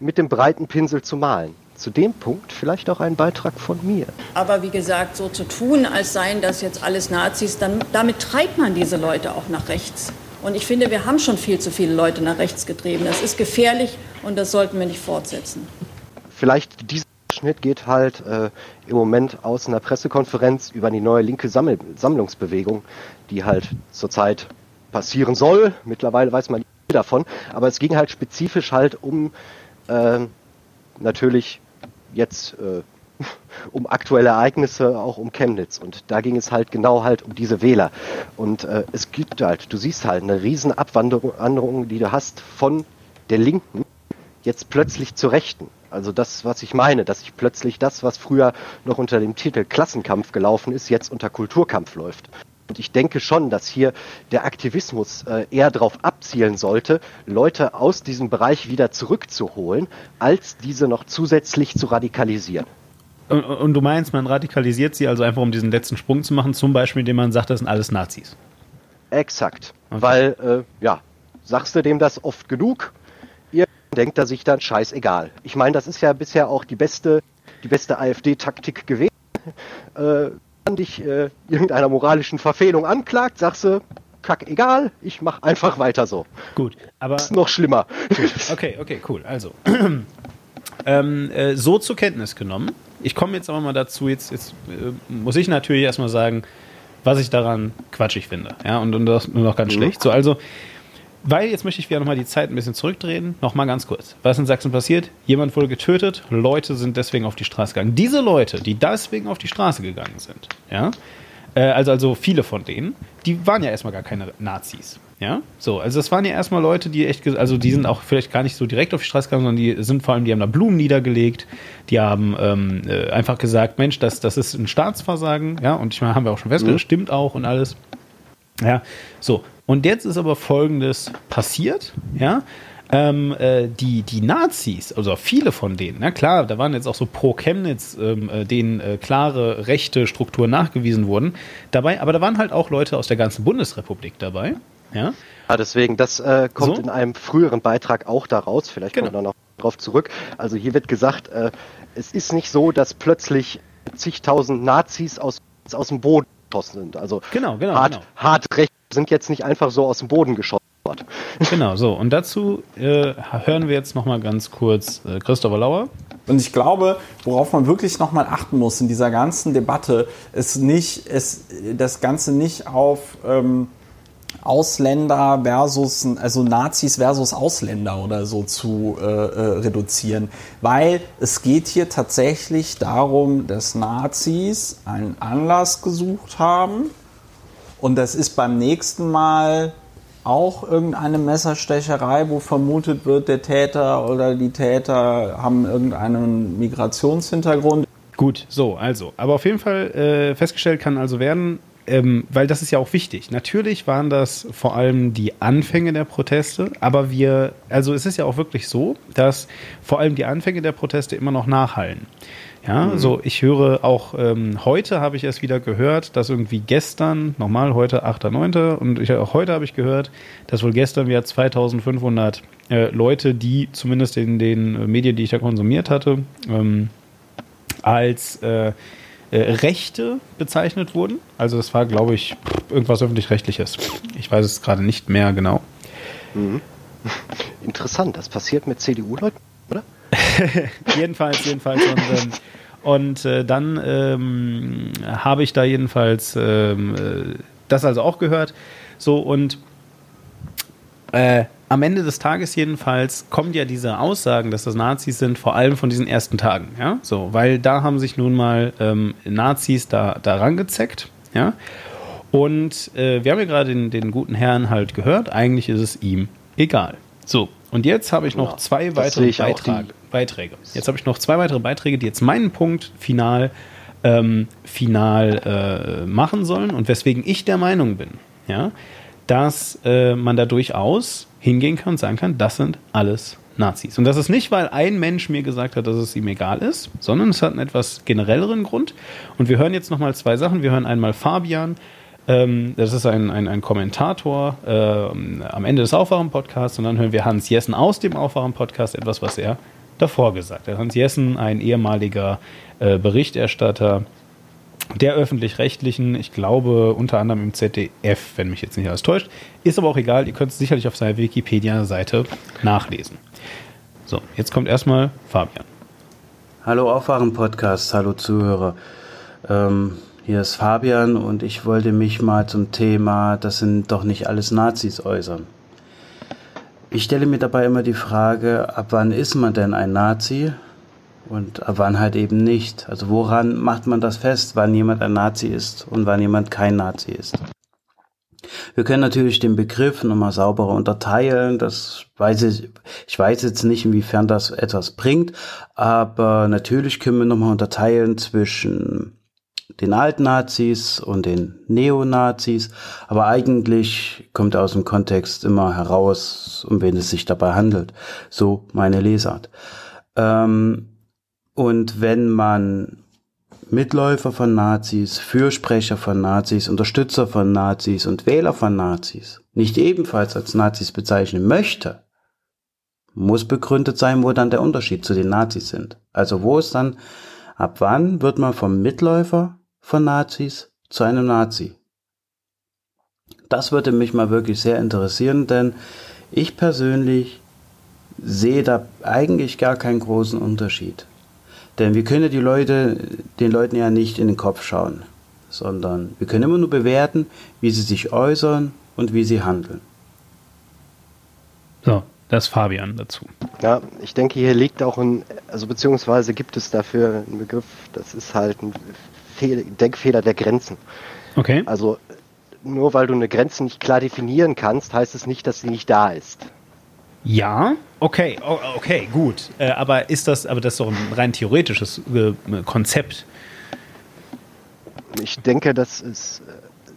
mit dem breiten Pinsel zu malen. Zu dem Punkt vielleicht auch ein Beitrag von mir. Aber wie gesagt, so zu tun, als seien das jetzt alles Nazis, damit treibt man diese Leute auch nach rechts. Und ich finde, wir haben schon viel zu viele Leute nach rechts getrieben. Das ist gefährlich, und das sollten wir nicht fortsetzen. Vielleicht diesen Ausschnitt geht halt im Moment aus einer Pressekonferenz über die neue linke Sammlungsbewegung, die halt zurzeit passieren soll. Mittlerweile weiß man nicht viel davon, aber es ging halt spezifisch halt um natürlich jetzt um aktuelle Ereignisse, auch um Chemnitz. Und da ging es halt genau halt um diese Wähler. Und es gibt halt, du siehst halt eine riesen Abwanderung, die du hast von der Linken jetzt plötzlich zur Rechten. Also das, was ich meine, dass sich plötzlich das, was früher noch unter dem Titel Klassenkampf gelaufen ist, jetzt unter Kulturkampf läuft. Und ich denke schon, dass hier der Aktivismus eher darauf abzielen sollte, Leute aus diesem Bereich wieder zurückzuholen, als diese noch zusätzlich zu radikalisieren. Und du meinst, man radikalisiert sie also einfach, um diesen letzten Sprung zu machen, zum Beispiel, indem man sagt, das sind alles Nazis? Exakt, okay. Weil, ja, sagst du dem das oft genug, ihr denkt er sich dann scheißegal. Ich meine, das ist ja bisher auch die beste AfD-Taktik gewesen. Wenn dich irgendeiner moralischen Verfehlung anklagt, sagst du, kack, egal, ich mach einfach weiter so. Gut, aber... Das ist noch schlimmer. Gut. Okay, cool, also... so zur Kenntnis genommen. Ich komme jetzt aber mal dazu, jetzt muss ich natürlich erstmal sagen, was ich daran quatschig finde. Ja, und das nur noch ganz schlecht. So, also, weil jetzt möchte ich wieder nochmal die Zeit ein bisschen zurückdrehen. Nochmal ganz kurz. Was in Sachsen passiert? Jemand wurde getötet, Leute sind deswegen auf die Straße gegangen. Diese Leute, die deswegen auf die Straße gegangen sind, ja, also viele von denen, die waren ja erstmal gar keine Nazis. Ja, so, also das waren ja erstmal Leute, die echt, also die sind auch vielleicht gar nicht so direkt auf die Straße gegangen, sondern die sind vor allem, die haben da Blumen niedergelegt, die haben einfach gesagt, Mensch, das ist ein Staatsversagen, ja, und ich meine, haben wir auch schon festgestellt, stimmt auch und alles. Ja, so, und jetzt ist aber Folgendes passiert, ja, die Nazis, also viele von denen, na klar, da waren jetzt auch so pro Chemnitz, denen klare rechte Strukturen nachgewiesen wurden, dabei, aber da waren halt auch Leute aus der ganzen Bundesrepublik dabei. Ja. Ja, deswegen, das kommt so in einem früheren Beitrag auch daraus, vielleicht genau. Kommen wir noch drauf zurück. Also hier wird gesagt, es ist nicht so, dass plötzlich zigtausend Nazis aus dem Boden geschossen sind. Also genau, hart recht sind jetzt nicht einfach so aus dem Boden geschossen worden. Genau, so. Und dazu hören wir jetzt nochmal ganz kurz Christopher Lauer. Und ich glaube, worauf man wirklich nochmal achten muss in dieser ganzen Debatte, ist nicht, das Ganze nicht auf... Ausländer versus, also Nazis versus Ausländer oder so zu reduzieren, weil es geht hier tatsächlich darum, dass Nazis einen Anlass gesucht haben und das ist beim nächsten Mal auch irgendeine Messerstecherei, wo vermutet wird, der Täter oder die Täter haben irgendeinen Migrationshintergrund. Gut, so, also, aber auf jeden Fall festgestellt kann also werden, weil das ist ja auch wichtig. Natürlich waren das vor allem die Anfänge der Proteste, aber also es ist ja auch wirklich so, dass vor allem die Anfänge der Proteste immer noch nachhallen. Ja, so ich höre auch, heute habe ich erst wieder gehört, dass irgendwie gestern, nochmal heute 8.9. und auch heute habe ich gehört, dass wohl gestern wieder 2500 Leute, die zumindest in den Medien, die ich da konsumiert hatte, als Rechte bezeichnet wurden. Also das war, glaube ich, irgendwas Öffentlich-Rechtliches. Ich weiß es gerade nicht mehr genau. Mhm. Interessant, das passiert mit CDU-Leuten, oder? jedenfalls. Und dann habe ich da jedenfalls das also auch gehört. So, und am Ende des Tages jedenfalls kommen ja diese Aussagen, dass das Nazis sind, vor allem von diesen ersten Tagen, ja, so, weil da haben sich nun mal Nazis da rangezeckt, ja, und wir haben ja gerade den guten Herrn halt gehört, eigentlich ist es ihm egal. So, und jetzt habe ich noch zwei weitere Beiträge. Jetzt habe ich noch zwei weitere Beiträge, die jetzt meinen Punkt final machen sollen und weswegen ich der Meinung bin, ja, dass man da durchaus hingehen kann und sagen kann, das sind alles Nazis. Und das ist nicht, weil ein Mensch mir gesagt hat, dass es ihm egal ist, sondern es hat einen etwas generelleren Grund. Und wir hören jetzt nochmal zwei Sachen. Wir hören einmal Fabian, das ist ein Kommentator am Ende des Aufwachen-Podcasts. Und dann hören wir Hans Jessen aus dem Aufwachen-Podcast, etwas, was er davor gesagt hat. Hans Jessen, ein ehemaliger Berichterstatter der Öffentlich-Rechtlichen, ich glaube unter anderem im ZDF, wenn mich jetzt nicht alles täuscht. Ist aber auch egal, ihr könnt es sicherlich auf seiner Wikipedia-Seite nachlesen. So, jetzt kommt erstmal Fabian. Hallo Aufwachen-Podcast, hallo Zuhörer. Hier ist Fabian und ich wollte mich mal zum Thema, das sind doch nicht alles Nazis, äußern. Ich stelle mir dabei immer die Frage, ab wann ist man denn ein Nazi und ab wann halt eben nicht? Also woran macht man das fest, wann jemand ein Nazi ist und wann jemand kein Nazi ist? Wir können natürlich den Begriff nochmal sauberer unterteilen, das weiß ich weiß jetzt nicht, inwiefern das etwas bringt, aber natürlich können wir nochmal unterteilen zwischen den alten Nazis und den Neonazis, aber eigentlich kommt aus dem Kontext immer heraus, um wen es sich dabei handelt, so meine Lesart. Und wenn man Mitläufer von Nazis, Fürsprecher von Nazis, Unterstützer von Nazis und Wähler von Nazis nicht ebenfalls als Nazis bezeichnen möchte, muss begründet sein, wo dann der Unterschied zu den Nazis sind. Also wo ist dann, ab wann wird man vom Mitläufer von Nazis zu einem Nazi? Das würde mich mal wirklich sehr interessieren, denn ich persönlich sehe da eigentlich gar keinen großen Unterschied. Denn wir können den Leuten ja nicht in den Kopf schauen, sondern wir können immer nur bewerten, wie sie sich äußern und wie sie handeln. So, das ist Fabian dazu. Ja, ich denke, hier liegt auch beziehungsweise gibt es dafür einen Begriff, das ist halt ein Denkfehler der Grenzen. Okay. Also nur weil du eine Grenze nicht klar definieren kannst, heißt es nicht, dass sie nicht da ist. Ja, okay, gut. Aber das ist doch ein rein theoretisches Konzept? Ich denke, das ist,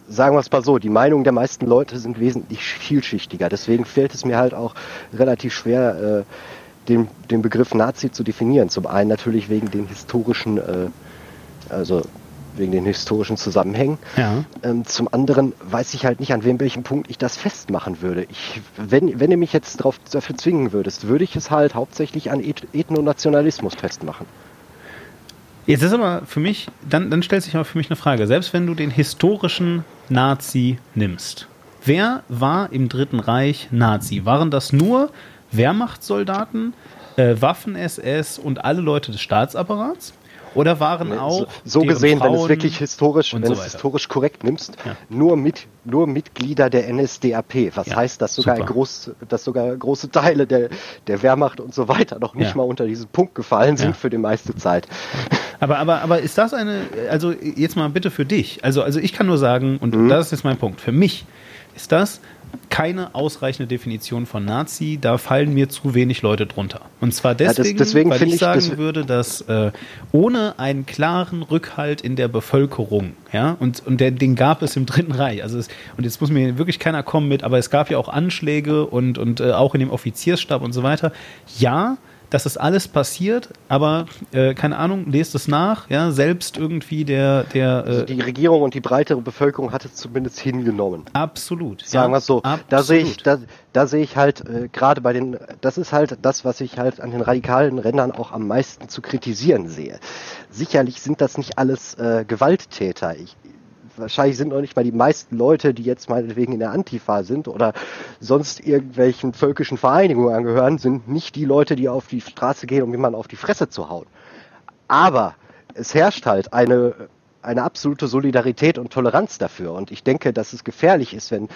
sagen wir es mal so, die Meinungen der meisten Leute sind wesentlich vielschichtiger. Deswegen fällt es mir halt auch relativ schwer, den Begriff Nazi zu definieren. Zum einen natürlich wegen den historischen, Zusammenhängen. Ja. Zum anderen weiß ich halt nicht, an welchem Punkt ich das festmachen würde. Wenn du mich jetzt dafür zwingen würdest, würde ich es halt hauptsächlich an Ethnonationalismus festmachen. Jetzt ist aber für mich, dann stellt sich aber für mich eine Frage. Selbst wenn du den historischen Nazi nimmst, wer war im Dritten Reich Nazi? Waren das nur Wehrmachtssoldaten, Waffen-SS und alle Leute des Staatsapparats? Oder waren auch so gesehen, wenn du es wirklich historisch korrekt nimmst, ja, nur Mitglieder der NSDAP. Was heißt, dass sogar große Teile der Wehrmacht und so weiter noch nicht mal unter diesen Punkt gefallen sind für die meiste Zeit. Aber ist das also jetzt mal bitte für dich. Also ich kann nur sagen, und das ist jetzt mein Punkt, für mich ist das keine ausreichende Definition von Nazi, da fallen mir zu wenig Leute drunter. Und zwar deswegen weil ich sagen würde, dass ohne einen klaren Rückhalt in der Bevölkerung, ja, und den gab es im Dritten Reich. Also und jetzt muss mir wirklich keiner kommen mit, aber es gab ja auch Anschläge und auch in dem Offiziersstab und so weiter. Ja, das ist alles passiert, aber keine Ahnung, lest es nach, ja, selbst irgendwie also die Regierung und die breitere Bevölkerung hat es zumindest hingenommen. Absolut. Sagen wir es so. Absolut. Da sehe ich halt gerade das ist halt das, was ich halt an den radikalen Rändern auch am meisten zu kritisieren sehe. Sicherlich sind das nicht alles Gewalttäter. Wahrscheinlich sind noch nicht mal die meisten Leute, die jetzt meinetwegen in der Antifa sind oder sonst irgendwelchen völkischen Vereinigungen angehören, sind nicht die Leute, die auf die Straße gehen, um jemanden auf die Fresse zu hauen. Aber es herrscht halt eine absolute Solidarität und Toleranz dafür. Und ich denke, dass es gefährlich ist, wenn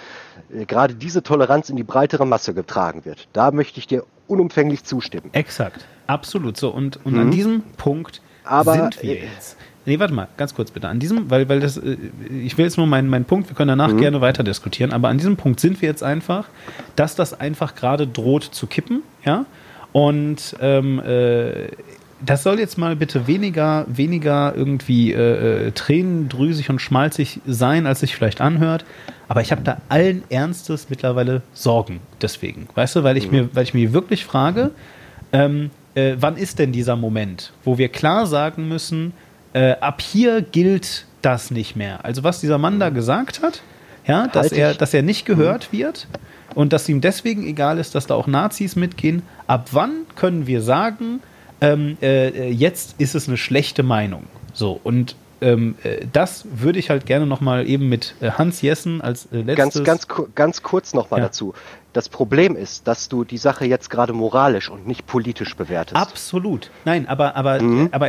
gerade diese Toleranz in die breitere Masse getragen wird. Da möchte ich dir unumfänglich zustimmen. Exakt, absolut so. Und an diesem Punkt sind wir jetzt. Nee, warte mal, ganz kurz bitte. An diesem, weil das, ich will jetzt nur meinen Punkt, wir können danach gerne weiter diskutieren, aber an diesem Punkt sind wir jetzt einfach, dass das einfach gerade droht zu kippen, ja, und das soll jetzt mal bitte weniger irgendwie tränendrüsig und schmalzig sein, als sich vielleicht anhört, aber ich habe da allen Ernstes mittlerweile Sorgen deswegen, weißt du, weil ich mir wirklich frage, wann ist denn dieser Moment, wo wir klar sagen müssen, ab hier gilt das nicht mehr. Also was dieser Mann da gesagt hat, ja, dass er nicht gehört wird und dass ihm deswegen egal ist, dass da auch Nazis mitgehen, ab wann können wir sagen, jetzt ist es eine schlechte Meinung. So, und das würde ich halt gerne nochmal eben mit Hans Jessen als letztes... Ganz kurz nochmal dazu. Das Problem ist, dass du die Sache jetzt gerade moralisch und nicht politisch bewertest. Absolut. Nein, aber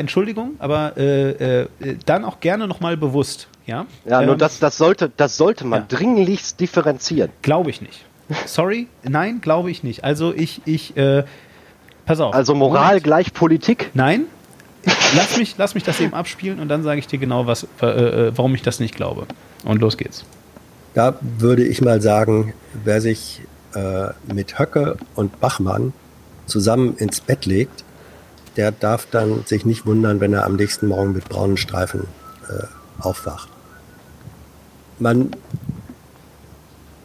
Entschuldigung, aber dann auch gerne nochmal bewusst. Ja, ja nur das sollte man dringlichst differenzieren. Glaube ich nicht. Sorry, nein, glaube ich nicht. Also ich pass auf. Also Moral gleich Politik? Nein. Lass mich das eben abspielen und dann sage ich dir genau, warum ich das nicht glaube. Und los geht's. Da würde ich mal sagen, wer sich mit Höcke und Bachmann zusammen ins Bett legt, der darf dann sich nicht wundern, wenn er am nächsten Morgen mit braunen Streifen aufwacht. Man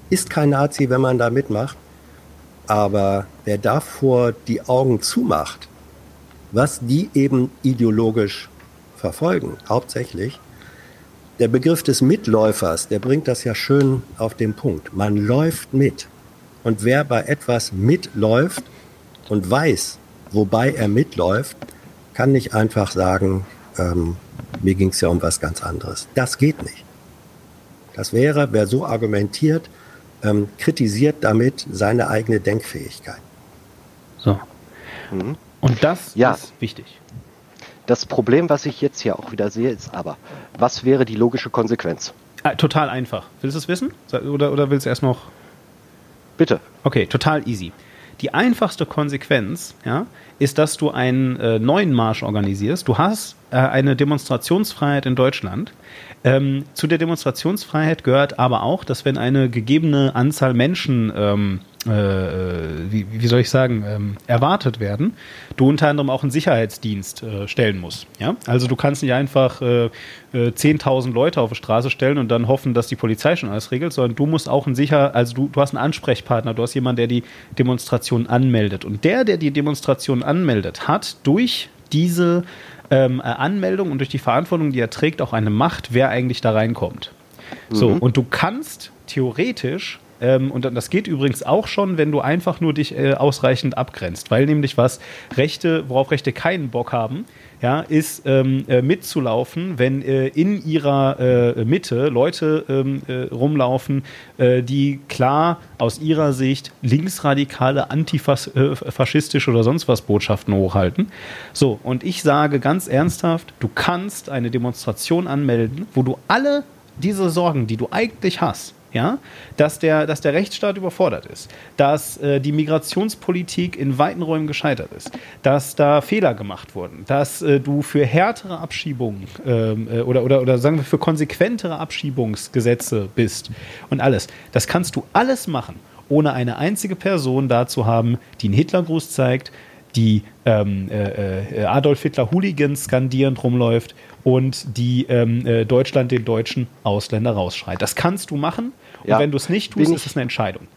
ist kein Nazi, wenn man da mitmacht, aber wer davor die Augen zumacht, was die eben ideologisch verfolgen, hauptsächlich. Der Begriff des Mitläufers, der bringt das ja schön auf den Punkt. Man läuft mit. Und wer bei etwas mitläuft und weiß, wobei er mitläuft, kann nicht einfach sagen, mir ging es ja um was ganz anderes. Das geht nicht. Das wäre, wer so argumentiert, kritisiert damit seine eigene Denkfähigkeit. So. Mhm. Und das ist wichtig. Das Problem, was ich jetzt hier auch wieder sehe, ist aber, was wäre die logische Konsequenz? Ah, total einfach. Willst du es wissen? Oder willst du erst noch? Bitte. Okay, total easy. Die einfachste Konsequenz ist, dass du einen neuen Marsch organisierst. Du hast eine Demonstrationsfreiheit in Deutschland. Zu der Demonstrationsfreiheit gehört aber auch, dass wenn eine gegebene Anzahl Menschen erwartet werden, du unter anderem auch einen Sicherheitsdienst stellen musst. Ja? Also du kannst nicht einfach 10.000 Leute auf die Straße stellen und dann hoffen, dass die Polizei schon alles regelt, sondern du musst auch du hast einen Ansprechpartner, du hast jemanden, der die Demonstration anmeldet. Und der die Demonstration anmeldet, hat durch diese Anmeldung und durch die Verantwortung, die er trägt, auch eine Macht, wer eigentlich da reinkommt. Mhm. So, und du kannst theoretisch und das geht übrigens auch schon, wenn du einfach nur dich ausreichend abgrenzt, weil nämlich worauf Rechte keinen Bock haben, ist mitzulaufen, wenn in ihrer Mitte Leute rumlaufen, die klar aus ihrer Sicht linksradikale, antifaschistische oder sonst was Botschaften hochhalten. So, und ich sage ganz ernsthaft, du kannst eine Demonstration anmelden, wo du alle diese Sorgen, die du eigentlich hast, dass der Rechtsstaat überfordert ist, dass die Migrationspolitik in weiten Räumen gescheitert ist, dass da Fehler gemacht wurden, dass du für härtere Abschiebungen oder sagen wir für konsequentere Abschiebungsgesetze bist und alles. Das kannst du alles machen, ohne eine einzige Person da zu haben, die einen Hitlergruß zeigt, die Adolf Hitler Hooligans skandierend rumläuft und die Deutschland den deutschen Ausländer rausschreit. Das kannst du machen und wenn du es nicht tust, ist es eine Entscheidung.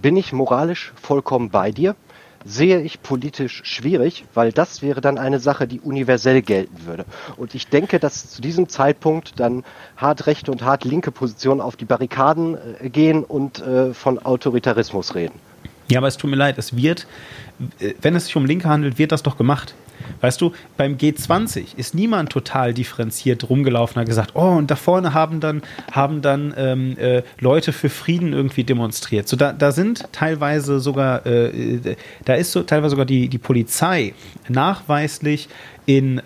Bin ich moralisch vollkommen bei dir, sehe ich politisch schwierig, weil das wäre dann eine Sache, die universell gelten würde. Und ich denke, dass zu diesem Zeitpunkt dann hart rechte und hart linke Positionen auf die Barrikaden gehen und von Autoritarismus reden. Ja, aber es tut mir leid, wenn es sich um Linke handelt, wird das doch gemacht. Weißt du, beim G20 ist niemand total differenziert rumgelaufen und hat gesagt, und da vorne haben dann Leute für Frieden irgendwie demonstriert. So, da sind teilweise sogar, die Polizei nachweislich in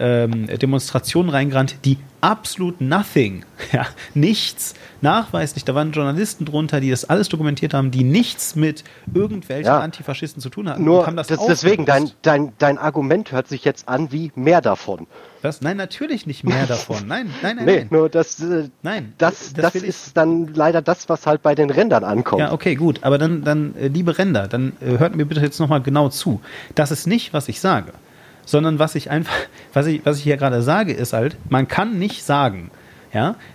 Demonstrationen reingerannt, die absolut nichts, nachweislich, da waren Journalisten drunter, die das alles dokumentiert haben, die nichts mit irgendwelchen Antifaschisten zu tun hatten. Nur, deswegen, dein Argument hört sich jetzt an wie mehr davon. Was? Nein, natürlich nicht mehr davon. Nein. Nee, nur das ist dann leider das, was halt bei den Rändern ankommt. Ja, okay, gut, aber dann liebe Ränder, dann hört mir bitte jetzt nochmal genau zu. Das ist nicht, was ich sage. Sondern was ich hier gerade sage, ist halt, man kann nicht sagen,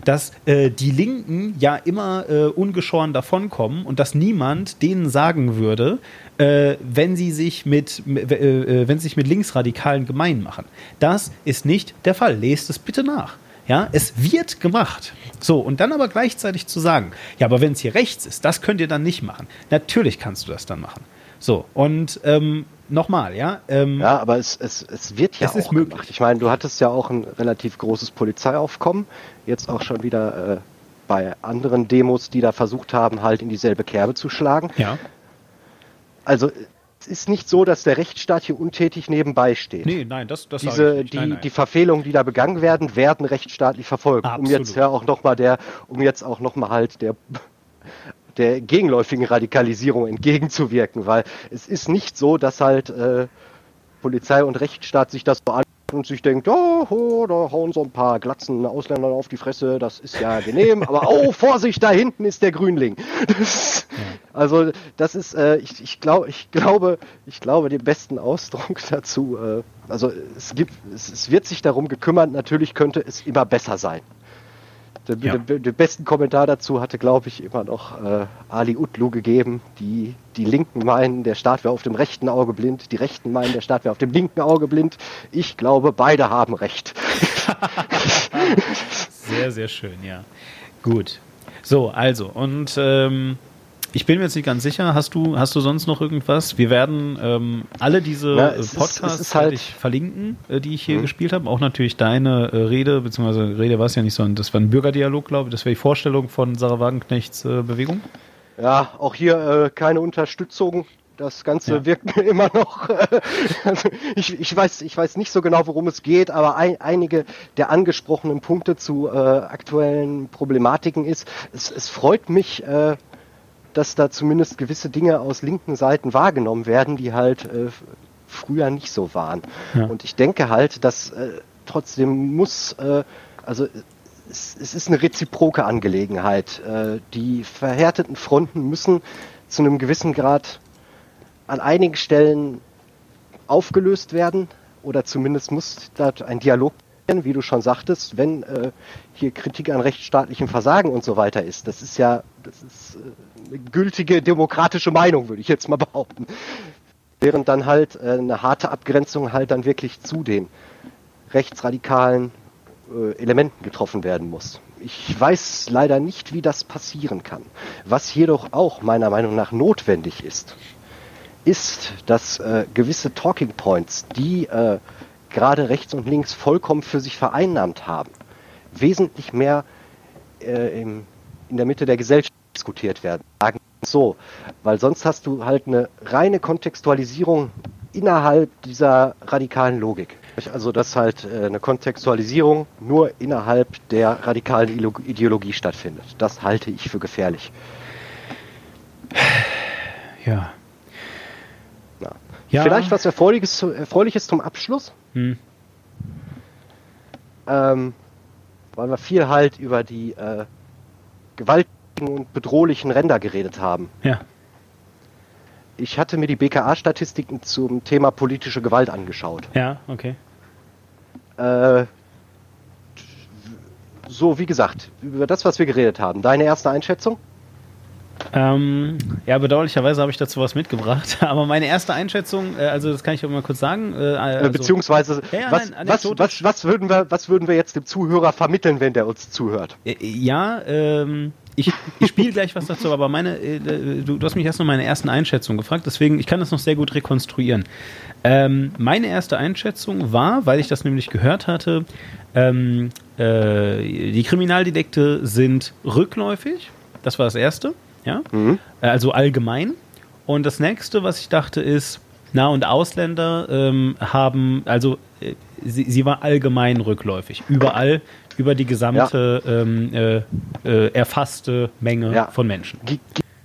dass die Linken immer ungeschoren davonkommen und dass niemand denen sagen würde, wenn sie sich mit Linksradikalen gemein machen. Das ist nicht der Fall. Lest es bitte nach. Ja, es wird gemacht. So, und dann aber gleichzeitig zu sagen, aber wenn es hier rechts ist, das könnt ihr dann nicht machen. Natürlich kannst du das dann machen. So, und nochmal, aber es wird ja es auch möglich gemacht. Ich meine, du hattest ja auch ein relativ großes Polizeiaufkommen, jetzt auch schon wieder bei anderen Demos, die da versucht haben, halt in dieselbe Kerbe zu schlagen. Ja. Also es ist nicht so, dass der Rechtsstaat hier untätig nebenbei steht. Nee, nein, das sage ich nicht. Die Verfehlungen, die da begangen werden, werden rechtsstaatlich verfolgt. Absolut. Um jetzt auch nochmal der gegenläufigen Radikalisierung entgegenzuwirken, weil es ist nicht so, dass halt Polizei und Rechtsstaat sich das so anschauen und sich denkt, oh, da hauen so ein paar glatzen Ausländer auf die Fresse, das ist ja genehm, aber oh, Vorsicht, da hinten ist der Grünling. Ich glaube, den besten Ausdruck dazu, es wird sich darum gekümmert, natürlich könnte es immer besser sein. Den besten Kommentar dazu hatte, glaube ich, immer noch Ali Utlu gegeben. Die Linken meinen, der Staat wäre auf dem rechten Auge blind. Die Rechten meinen, der Staat wäre auf dem linken Auge blind. Ich glaube, beide haben recht. Sehr, sehr schön, ja. Gut. So, also, und ich bin mir jetzt nicht ganz sicher. Hast du sonst noch irgendwas? Wir werden alle diese Podcasts halt verlinken, die ich hier gespielt habe. Auch natürlich deine Rede, beziehungsweise Rede war es ja nicht, sondern das war ein Bürgerdialog, glaube ich. Das wäre die Vorstellung von Sarah Wagenknechts Bewegung. Ja, auch hier keine Unterstützung. Das Ganze wirkt mir immer noch. Also ich weiß nicht so genau, worum es geht, aber einige der angesprochenen Punkte zu aktuellen Problematiken ist, es freut mich, dass da zumindest gewisse Dinge aus linken Seiten wahrgenommen werden, die halt früher nicht so waren. Ja. Und ich denke halt, dass trotzdem muss, es ist eine reziproke Angelegenheit. Die verhärteten Fronten müssen zu einem gewissen Grad an einigen Stellen aufgelöst werden oder zumindest muss da ein Dialog, wie du schon sagtest, wenn hier Kritik an rechtsstaatlichem Versagen und so weiter ist. Das ist eine gültige demokratische Meinung, würde ich jetzt mal behaupten. Während dann halt eine harte Abgrenzung halt dann wirklich zu den rechtsradikalen Elementen getroffen werden muss. Ich weiß leider nicht, wie das passieren kann. Was jedoch auch meiner Meinung nach notwendig ist, dass gewisse Talking Points, die gerade rechts und links vollkommen für sich vereinnahmt haben, wesentlich mehr in der Mitte der Gesellschaft diskutiert werden. So, weil sonst hast du halt eine reine Kontextualisierung innerhalb dieser radikalen Logik. Also dass halt eine Kontextualisierung nur innerhalb der radikalen Ideologie stattfindet. Das halte ich für gefährlich. Ja. Ja. Vielleicht was Erfreuliches zum Abschluss. Weil wir viel halt über die gewaltigen und bedrohlichen Ränder geredet haben. Ja. Ich hatte mir die BKA-Statistiken zum Thema politische Gewalt angeschaut. Ja, okay. So, wie gesagt, über das, was wir geredet haben. Deine erste Einschätzung? Ja, bedauerlicherweise habe ich dazu was mitgebracht, aber meine erste Einschätzung, also das kann ich auch mal kurz sagen. Beziehungsweise, was würden wir jetzt dem Zuhörer vermitteln, wenn der uns zuhört? Ja, ich spiele gleich was dazu, aber du hast mich erst noch meine ersten Einschätzung gefragt, deswegen, ich kann das noch sehr gut rekonstruieren. Meine erste Einschätzung war, weil ich das nämlich gehört hatte, die Kriminaldelikte sind rückläufig. Das war das Erste, ja, also allgemein. Und das Nächste, was ich dachte, ist, und Ausländer haben, also sie war allgemein rückläufig, überall, über die gesamte erfasste Menge von Menschen. Geht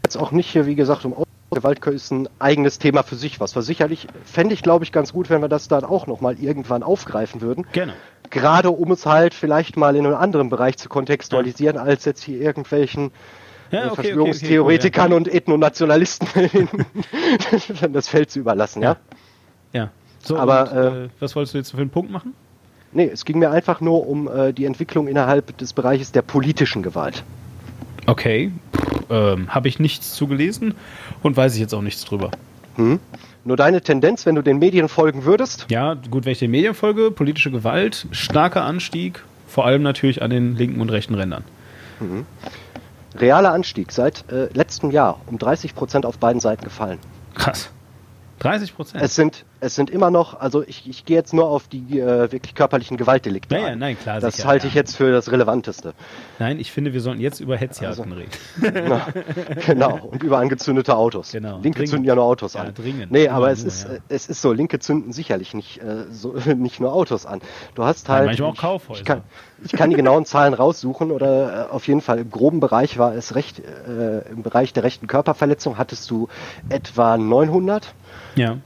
jetzt auch nicht hier, wie gesagt, um Gewalt ist ein eigenes Thema für sich, was wir sicherlich, fände ich, glaube ich, ganz gut, wenn wir das dann auch nochmal irgendwann aufgreifen würden. Genau. Gerade um es halt vielleicht mal in einem anderen Bereich zu kontextualisieren, als jetzt hier irgendwelchen Verschwörungstheoretikern und Ethnonationalisten das Feld zu überlassen, ja. So, aber was wolltest du jetzt für einen Punkt machen? Nee, es ging mir einfach nur um die Entwicklung innerhalb des Bereiches der politischen Gewalt. Okay, habe ich nichts zugelesen und weiß ich jetzt auch nichts drüber. Nur deine Tendenz, wenn du den Medien folgen würdest? Ja, gut, wenn ich den Medien folge, politische Gewalt, starker Anstieg, vor allem natürlich an den linken und rechten Rändern. Realer Anstieg seit letztem Jahr um 30% auf beiden Seiten gefallen. Krass. 30%? Es sind es sind immer noch, also ich gehe jetzt nur auf die wirklich körperlichen Gewaltdelikte ein. Nein, klar. Das sicher, halte ich jetzt für das Relevanteste. Nein, ich finde, wir sollten jetzt über Hetzjagden reden. Na, genau, und über angezündete Autos. Genau. Linke dringend. Zünden ja nur Autos an. Dringend. Nee, aber es ist so, Linke zünden sicherlich nicht nur Autos an. Du hast halt... Ja, manchmal auch Kaufhäuser. Ich kann die genauen Zahlen raussuchen oder auf jeden Fall im groben Bereich war es im Bereich der rechten Körperverletzung hattest du etwa 900. Ja.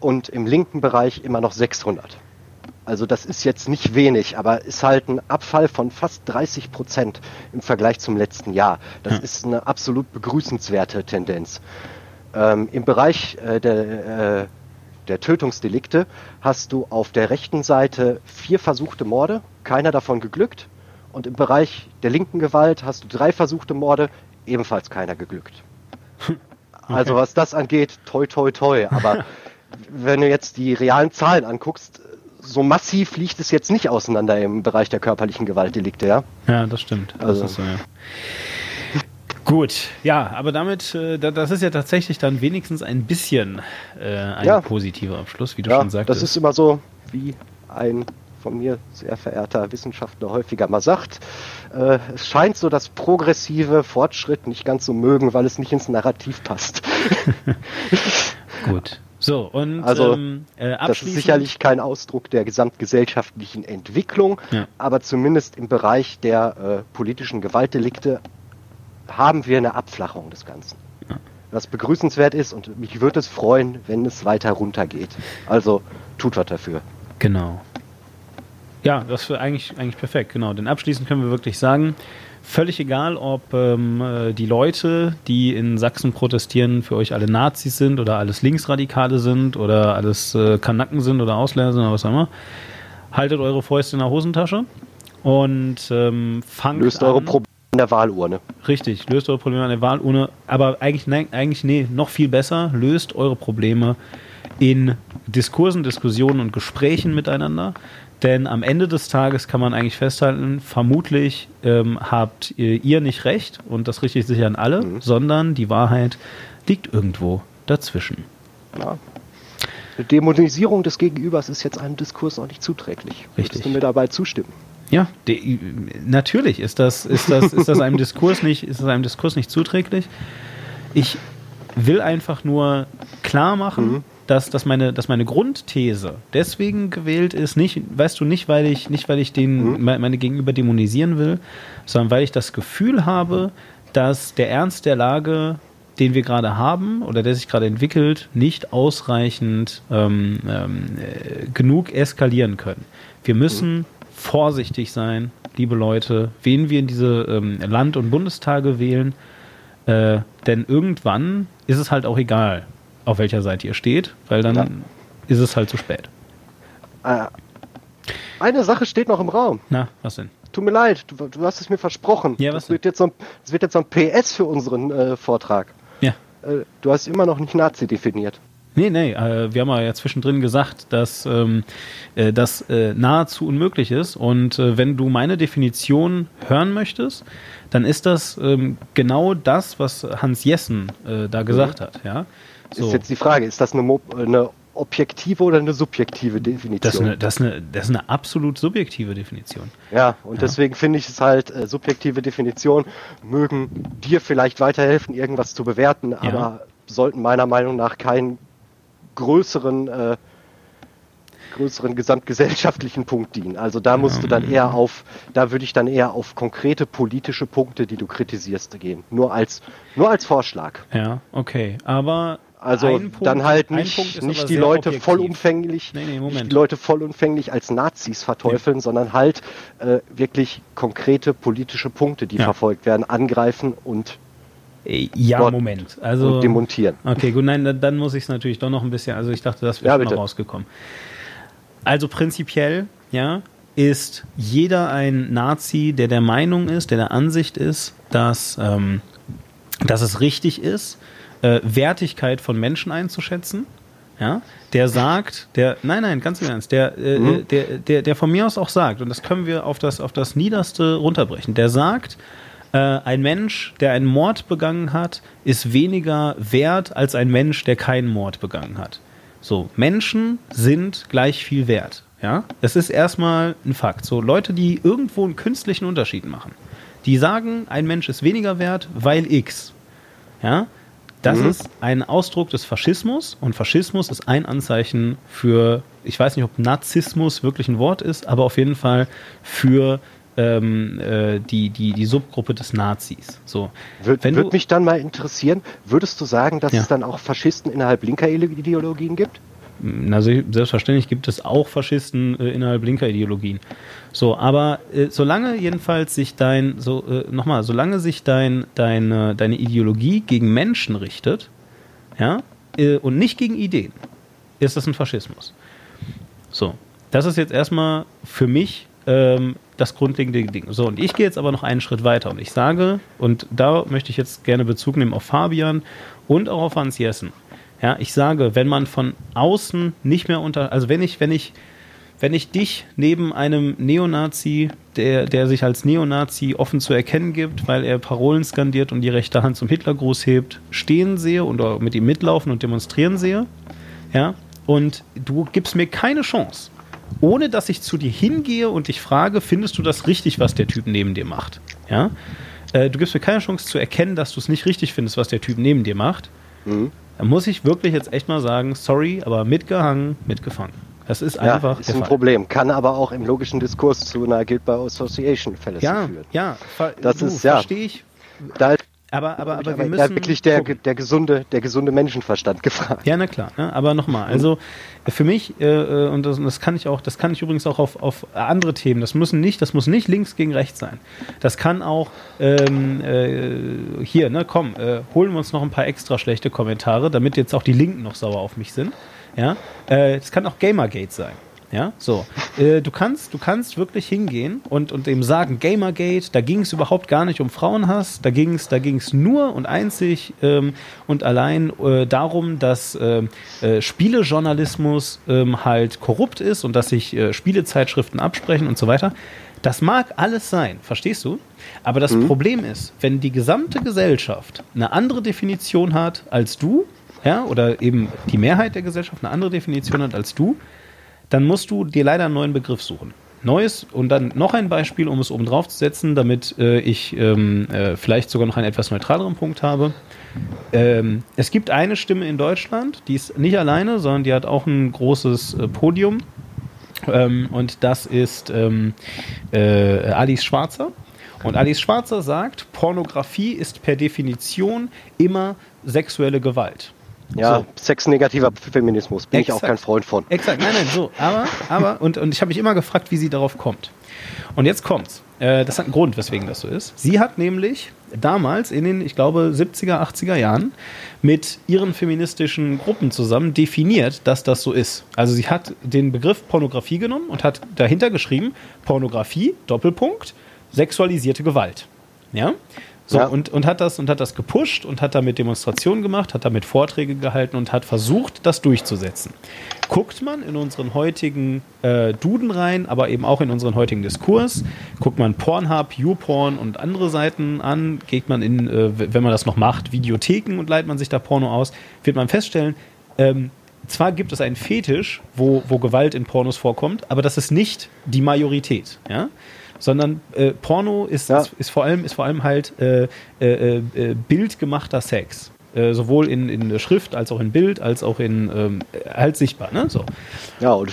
Und im linken Bereich immer noch 600. Also das ist jetzt nicht wenig, aber ist halt ein Abfall von fast 30% im Vergleich zum letzten Jahr. Das ist eine absolut begrüßenswerte Tendenz. Im Bereich der Tötungsdelikte hast du auf der rechten Seite 4 versuchte Morde, keiner davon geglückt. Und im Bereich der linken Gewalt hast du 3 versuchte Morde, ebenfalls keiner geglückt. Okay. Also was das angeht, toi toi toi, aber... Wenn du jetzt die realen Zahlen anguckst, so massiv liegt es jetzt nicht auseinander im Bereich der körperlichen Gewaltdelikte, ja? Ja, das stimmt. Das ist so, ja. Gut, ja, aber damit, das ist ja tatsächlich dann wenigstens ein bisschen ein positiver Abschluss, wie du schon sagtest. Das ist immer so, wie ein von mir sehr verehrter Wissenschaftler häufiger mal sagt, es scheint so, dass progressive Fortschritt nicht ganz so mögen, weil es nicht ins Narrativ passt. Gut. So, und das ist sicherlich kein Ausdruck der gesamtgesellschaftlichen Entwicklung, aber zumindest im Bereich der politischen Gewaltdelikte haben wir eine Abflachung des Ganzen. Ja. Was begrüßenswert ist und mich würde es freuen, wenn es weiter runtergeht. Also tut was dafür. Genau. Ja, das wäre eigentlich perfekt, genau. Denn abschließend können wir wirklich sagen, völlig egal, ob die Leute, die in Sachsen protestieren, für euch alle Nazis sind oder alles Linksradikale sind oder alles Kanaken sind oder Ausländer sind oder was auch immer. Haltet eure Fäuste in der Hosentasche und fangt an. Löst eure Probleme an der Wahlurne. Richtig, löst eure Probleme an der Wahlurne. Aber noch viel besser, löst eure Probleme in Diskursen, Diskussionen und Gesprächen miteinander. Denn am Ende des Tages kann man eigentlich festhalten, vermutlich habt ihr nicht recht und das richtet sich an alle, sondern die Wahrheit liegt irgendwo dazwischen. Ja. Die Dämonisierung des Gegenübers ist jetzt einem Diskurs auch nicht zuträglich. Richtig. Würdest du mir dabei zustimmen? Ja, natürlich ist das einem Diskurs nicht zuträglich. Ich will einfach nur klar machen, dass meine Grundthese deswegen gewählt ist, nicht weil ich meine Gegenüber dämonisieren will, sondern weil ich das Gefühl habe, dass der Ernst der Lage, den wir gerade haben oder der sich gerade entwickelt, nicht ausreichend genug eskalieren können. Wir müssen vorsichtig sein, liebe Leute, wen wir in diese Land- und Bundestage wählen, denn irgendwann ist es halt auch egal, auf welcher Seite ihr steht, weil dann ist es halt zu spät. Eine Sache steht noch im Raum. Na, was denn? Tut mir leid, du hast es mir versprochen. Ja, was denn? Das wird jetzt so ein PS für unseren Vortrag. Ja. Du hast immer noch nicht Nazi definiert. Nee, wir haben ja zwischendrin gesagt, dass das nahezu unmöglich ist und wenn du meine Definition hören möchtest, dann ist das genau das, was Hans Jessen da gesagt hat, ja. So. Ist jetzt die Frage, ist das eine objektive oder eine subjektive Definition? Das ist eine absolut subjektive Definition. Ja, und deswegen finde ich es halt, subjektive Definitionen mögen dir vielleicht weiterhelfen, irgendwas zu bewerten, aber sollten meiner Meinung nach keinen größeren gesamtgesellschaftlichen Punkt dienen. Also da würde ich dann eher auf konkrete politische Punkte, die du kritisierst, gehen. Nur als Vorschlag. Ja, okay. Aber also dann halt nicht die Leute vollumfänglich, als Nazis verteufeln, sondern halt wirklich konkrete politische Punkte, die verfolgt werden, angreifen und und demontieren. Okay, gut, nein, dann muss ich es natürlich doch noch ein bisschen, also ich dachte, das wäre schon rausgekommen. Also prinzipiell, ist jeder ein Nazi, der Meinung ist, der Ansicht ist, dass es richtig ist, Wertigkeit von Menschen einzuschätzen, ja, der sagt, nein, ganz im Ernst, der von mir aus auch sagt, und das können wir auf das Niederste runterbrechen, der sagt, ein Mensch, der einen Mord begangen hat, ist weniger wert als ein Mensch, der keinen Mord begangen hat. So, Menschen sind gleich viel wert. Ja? Das ist erstmal ein Fakt. So, Leute, die irgendwo einen künstlichen Unterschied machen, die sagen, ein Mensch ist weniger wert, weil X. Ja? Das ist ein Ausdruck des Faschismus, und Faschismus ist ein Anzeichen für, ich weiß nicht, ob Nazismus wirklich ein Wort ist, aber auf jeden Fall für die Subgruppe des Nazis. So. Würde mich dann mal interessieren, würdest du sagen, dass es dann auch Faschisten innerhalb linker Ideologien gibt? Also selbstverständlich gibt es auch Faschisten innerhalb linker Ideologien. So, aber solange jedenfalls sich deine Ideologie gegen Menschen richtet, ja, und nicht gegen Ideen, ist das ein Faschismus. So, das ist jetzt erstmal für mich das grundlegende Ding. So, und ich gehe jetzt aber noch einen Schritt weiter und ich sage, und da möchte ich jetzt gerne Bezug nehmen auf Fabian und auch auf Hans Jessen. Ja, ich sage, wenn man von außen nicht mehr wenn ich dich neben einem Neonazi, der sich als Neonazi offen zu erkennen gibt, weil er Parolen skandiert und die rechte Hand zum Hitlergruß hebt, stehen sehe und mit ihm mitlaufen und demonstrieren sehe, ja, und du gibst mir keine Chance, ohne dass ich zu dir hingehe und dich frage, findest du das richtig, was der Typ neben dir macht? Ja? Du gibst mir keine Chance zu erkennen, dass du es nicht richtig findest, was der Typ neben dir macht. Mhm. Da muss ich wirklich jetzt echt mal sagen, sorry, aber mitgehangen, mitgefangen. Das ist einfach ist ein Fall. Problem. Kann aber auch im logischen Diskurs zu einer Guilt by Association Fallacy führen. Ja, das ist verstehe ich. Da aber wir müssen wirklich der gesunde Menschenverstand gefragt. Ja, na klar. Ne? Aber nochmal, also für mich und das kann ich auch, das kann ich übrigens auch auf andere Themen. Das muss nicht links gegen rechts sein. Das kann auch holen wir uns noch ein paar extra schlechte Kommentare, damit jetzt auch die Linken noch sauer auf mich sind. Ja, das kann auch Gamergate sein. Ja, so. Du kannst wirklich hingehen und dem sagen, Gamergate, da ging es überhaupt gar nicht um Frauenhass, da ging's nur und einzig und allein darum, dass Spielejournalismus halt korrupt ist und dass sich Spielezeitschriften absprechen und so weiter. Das mag alles sein, verstehst du? Aber das Problem ist, wenn die gesamte Gesellschaft eine andere Definition hat als du, ja, oder eben die Mehrheit der Gesellschaft eine andere Definition hat als du, dann musst du dir leider einen neuen Begriff suchen. Neues und dann noch ein Beispiel, um es oben drauf zu setzen, damit ich vielleicht sogar noch einen etwas neutraleren Punkt habe. Es gibt eine Stimme in Deutschland, die ist nicht alleine, sondern die hat auch ein großes Podium. Und das ist Alice Schwarzer. Und Alice Schwarzer sagt, Pornografie ist per Definition immer sexuelle Gewalt. Ja, so. Sexnegativer Feminismus, bin ich auch kein Freund von. Exakt, nein, so. Aber und ich habe mich immer gefragt, wie sie darauf kommt. Und jetzt kommt's. Das hat einen Grund, weswegen das so ist. Sie hat nämlich damals in den, ich glaube, 70er, 80er Jahren mit ihren feministischen Gruppen zusammen definiert, dass das so ist. Also sie hat den Begriff Pornografie genommen und hat dahinter geschrieben, Pornografie, Doppelpunkt, sexualisierte Gewalt. Ja? So, ja. und hat das gepusht und hat damit Demonstrationen gemacht, hat damit Vorträge gehalten und hat versucht, das durchzusetzen. Guckt man in unseren heutigen Duden rein, aber eben auch in unseren heutigen Diskurs, guckt man Pornhub, YouPorn und andere Seiten an, geht man in, wenn man das noch macht, Videotheken und leiht man sich da Porno aus, wird man feststellen, zwar gibt es einen Fetisch, wo Gewalt in Pornos vorkommt, aber das ist nicht die Majorität, ja? Sondern Porno ist vor allem halt bildgemachter Sex. Sowohl in Schrift als auch in Bild, als auch in halt sichtbar, ne? So. Ja, und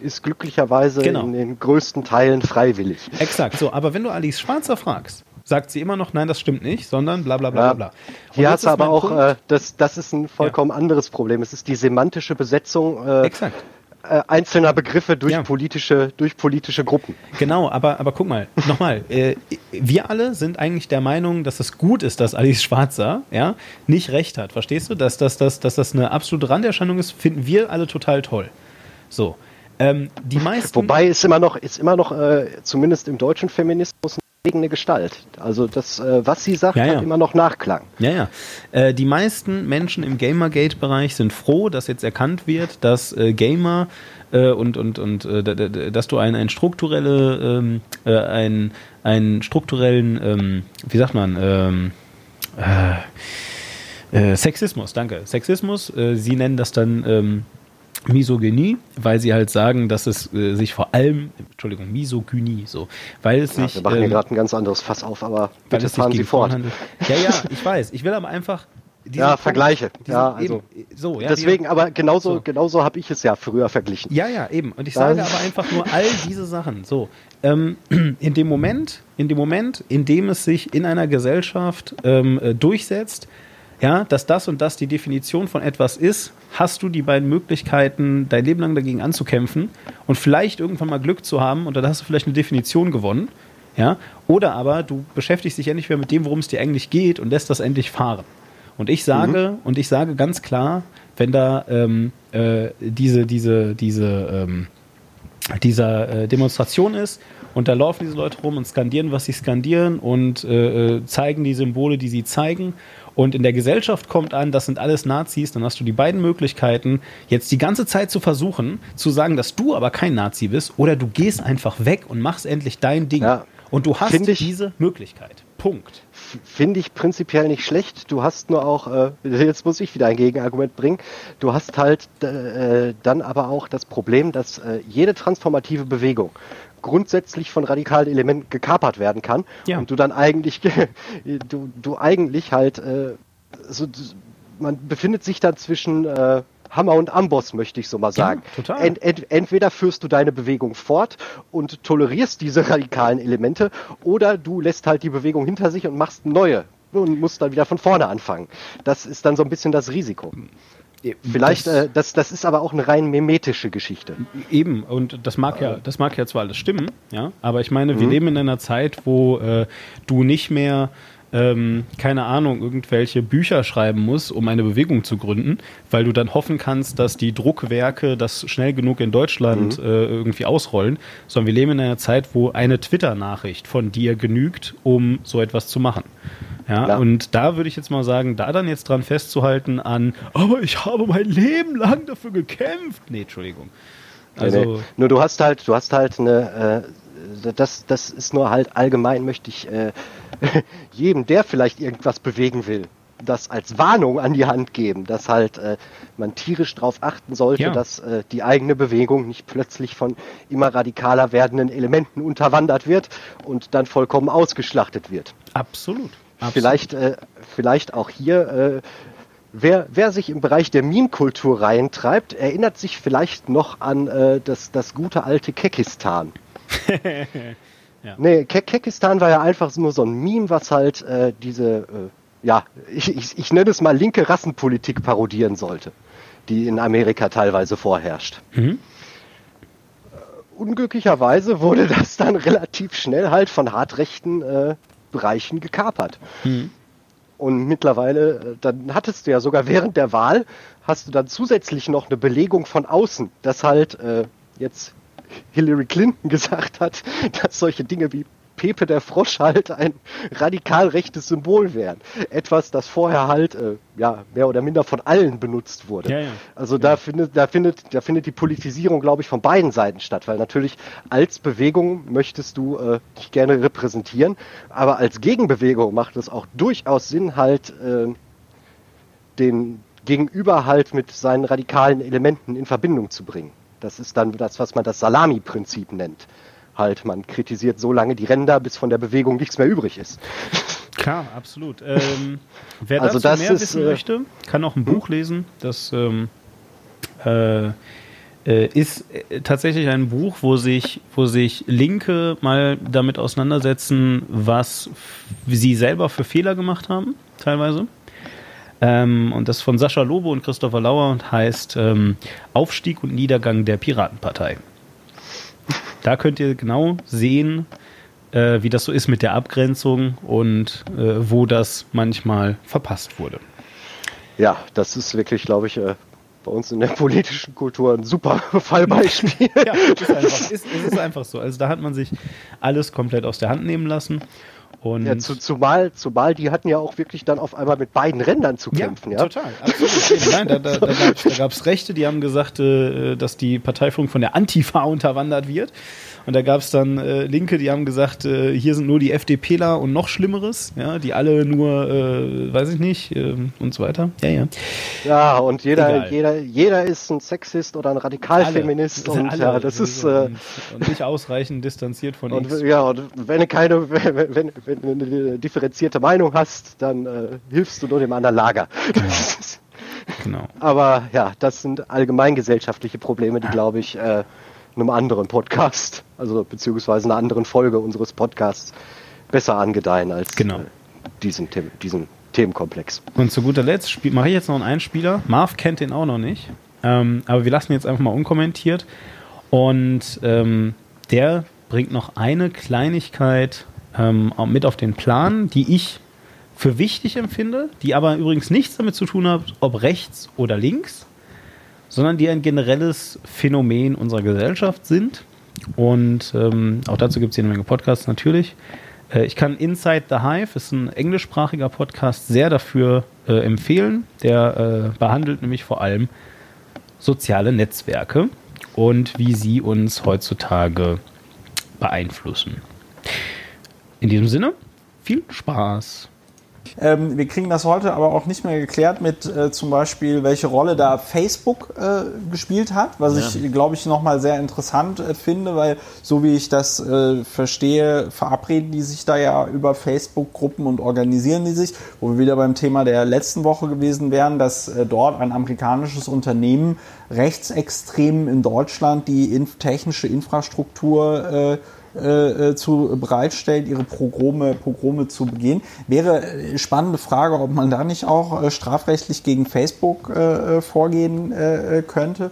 ist glücklicherweise in den größten Teilen freiwillig. Exakt, so, aber wenn du Alice Schwarzer fragst, sagt sie immer noch, nein, das stimmt nicht, sondern bla bla bla bla. Hier hast du aber auch, das ist ein vollkommen anderes Problem. Es ist die semantische Besetzung einzelner Begriffe durch politische Gruppen. Genau, aber guck mal, nochmal, wir alle sind eigentlich der Meinung, dass es gut ist, dass Alice Schwarzer nicht recht hat, verstehst du? Dass das eine absolute Randerscheinung ist, finden wir alle total toll. So, die meisten... Wobei es immer noch zumindest im deutschen Feminismus eigene Gestalt. Also das, was sie sagt, hat immer noch Nachklang. Ja. Die meisten Menschen im Gamergate-Bereich sind froh, dass jetzt erkannt wird, dass Gamer dass du einen strukturellen, wie sagt man, Sexismus, danke. Sexismus, sie nennen das dann Misogynie, weil sie halt sagen, dass es sich vor allem, Entschuldigung, Misogynie, so, weil es sich... Wir machen hier gerade ein ganz anderes Fass auf, aber bitte fahren Sie fort. Ja, ja, ich weiß. Ich will aber einfach... Ja, Vergleiche. Ja, also eben, so, ja, deswegen, aber genauso habe ich es ja früher verglichen. Ja, ja, eben. Und ich sage aber einfach nur all diese Sachen. So, in dem Moment, in dem es sich in einer Gesellschaft durchsetzt, ja, dass das und das die Definition von etwas ist, hast du die beiden Möglichkeiten, dein Leben lang dagegen anzukämpfen und vielleicht irgendwann mal Glück zu haben und dann hast du vielleicht eine Definition gewonnen. Ja? Oder aber du beschäftigst dich endlich mehr mit dem, worum es dir eigentlich geht und lässt das endlich fahren. Und ich sage ganz klar, wenn da dieser Demonstration ist und da laufen diese Leute rum und skandieren, was sie skandieren und zeigen die Symbole, die sie zeigen und in der Gesellschaft kommt an, das sind alles Nazis, dann hast du die beiden Möglichkeiten, jetzt die ganze Zeit zu versuchen, zu sagen, dass du aber kein Nazi bist oder du gehst einfach weg und machst endlich dein Ding. Ja. Und du hast diese Möglichkeit. Punkt. Finde ich prinzipiell nicht schlecht. Du hast nur auch, jetzt muss ich wieder ein Gegenargument bringen, du hast halt dann aber auch das Problem, dass jede transformative Bewegung grundsätzlich von radikalen Elementen gekapert werden kann. Ja. Und du dann eigentlich, man befindet sich dann zwischen... Hammer und Amboss, möchte ich so mal sagen. Ja, total. Entweder führst du deine Bewegung fort und tolerierst diese radikalen Elemente oder du lässt halt die Bewegung hinter sich und machst neue und musst dann wieder von vorne anfangen. Das ist dann so ein bisschen das Risiko. Vielleicht, das ist aber auch eine rein memetische Geschichte. Eben, und das mag ja zwar alles stimmen, ja, aber ich meine, wir leben in einer Zeit, wo du nicht mehr keine Ahnung, irgendwelche Bücher schreiben muss, um eine Bewegung zu gründen, weil du dann hoffen kannst, dass die Druckwerke das schnell genug in Deutschland irgendwie ausrollen, sondern wir leben in einer Zeit, wo eine Twitter-Nachricht von dir genügt, um so etwas zu machen. Ja, ja. Und da würde ich jetzt mal sagen, da dann jetzt dran festzuhalten an, aber ich habe mein Leben lang dafür gekämpft. Nee, Entschuldigung. Also, nee. Nur du hast halt eine... Das ist nur halt allgemein, möchte ich jedem, der vielleicht irgendwas bewegen will, das als Warnung an die Hand geben, dass halt man tierisch darauf achten sollte, ja, dass die eigene Bewegung nicht plötzlich von immer radikaler werdenden Elementen unterwandert wird und dann vollkommen ausgeschlachtet wird. Absolut. Vielleicht auch hier... Wer sich im Bereich der Meme-Kultur reintreibt, erinnert sich vielleicht noch an das gute alte Kekistan. Ja. Nee, Kekistan war ja einfach nur so ein Meme, was halt ich nenne es mal linke Rassenpolitik parodieren sollte, die in Amerika teilweise vorherrscht. Mhm. Unglücklicherweise wurde das dann relativ schnell halt von hartrechten Bereichen gekapert. Mhm. Und mittlerweile, dann hattest du ja sogar während der Wahl, hast du dann zusätzlich noch eine Belegung von außen, dass halt jetzt Hillary Clinton gesagt hat, dass solche Dinge wie Pepe der Frosch halt ein radikal rechtes Symbol wären. Etwas, das vorher halt mehr oder minder von allen benutzt wurde. Ja, ja. Also da, ja. findet die Politisierung, glaube ich, von beiden Seiten statt, weil natürlich als Bewegung möchtest du dich gerne repräsentieren, aber als Gegenbewegung macht es auch durchaus Sinn, halt den Gegenüber halt mit seinen radikalen Elementen in Verbindung zu bringen. Das ist dann das, was man das Salami-Prinzip nennt. Halt, man kritisiert so lange die Ränder, bis von der Bewegung nichts mehr übrig ist. Klar, absolut. Wer also dazu mehr wissen möchte, kann auch ein Buch lesen. Das ist tatsächlich ein Buch, wo sich Linke mal damit auseinandersetzen, was sie selber für Fehler gemacht haben, teilweise. Und das von Sascha Lobo und Christopher Lauer und heißt Aufstieg und Niedergang der Piratenpartei. Da könnt ihr genau sehen, wie das so ist mit der Abgrenzung und wo das manchmal verpasst wurde. Ja, das ist wirklich, glaube ich, bei uns in der politischen Kultur ein super Fallbeispiel. Ja, es ist einfach so. Also da hat man sich alles komplett aus der Hand nehmen lassen. Und ja, zumal die hatten ja auch wirklich dann auf einmal mit beiden Rändern zu kämpfen. Ja, total. Absolut. Nein, da gab es Rechte, die haben gesagt, dass die Parteifunk von der Antifa unterwandert wird. Und da gab es dann Linke, die haben gesagt, hier sind nur die FDPler und noch Schlimmeres, ja, die alle nur, weiß ich nicht, und so weiter. Ja, ja. Ja, und jeder ist ein Sexist oder ein Radikalfeminist und ja, das ist und nicht ausreichend distanziert von uns. Ja, und wenn du eine differenzierte Meinung hast, dann hilfst du nur dem anderen Lager. Genau. Genau. Aber ja, das sind allgemeingesellschaftliche Probleme, die, glaube ich, einem anderen Podcast, also beziehungsweise einer anderen Folge unseres Podcasts besser angedeihen als diesem Themenkomplex. Und zu guter Letzt mache ich jetzt noch einen Einspieler. Marv kennt den auch noch nicht, aber wir lassen ihn jetzt einfach mal unkommentiert und der bringt noch eine Kleinigkeit mit auf den Plan, die ich für wichtig empfinde, die aber übrigens nichts damit zu tun hat, ob rechts oder links, sondern die ein generelles Phänomen unserer Gesellschaft sind. Und auch dazu gibt es jede Menge Podcasts natürlich. Ich kann Inside the Hive, ist ein englischsprachiger Podcast, sehr dafür empfehlen. Der behandelt nämlich vor allem soziale Netzwerke und wie sie uns heutzutage beeinflussen. In diesem Sinne, viel Spaß! Wir kriegen das heute aber auch nicht mehr geklärt mit zum Beispiel, welche Rolle da Facebook gespielt hat, was ich, glaube ich, nochmal sehr interessant finde, weil so wie ich das verstehe, verabreden die sich da ja über Facebook-Gruppen und organisieren die sich, wo wir wieder beim Thema der letzten Woche gewesen wären, dass dort ein amerikanisches Unternehmen Rechtsextremen in Deutschland die technische Infrastruktur bereitstellt, ihre Pogrome zu begehen. Wäre spannende Frage, ob man da nicht auch strafrechtlich gegen Facebook vorgehen könnte.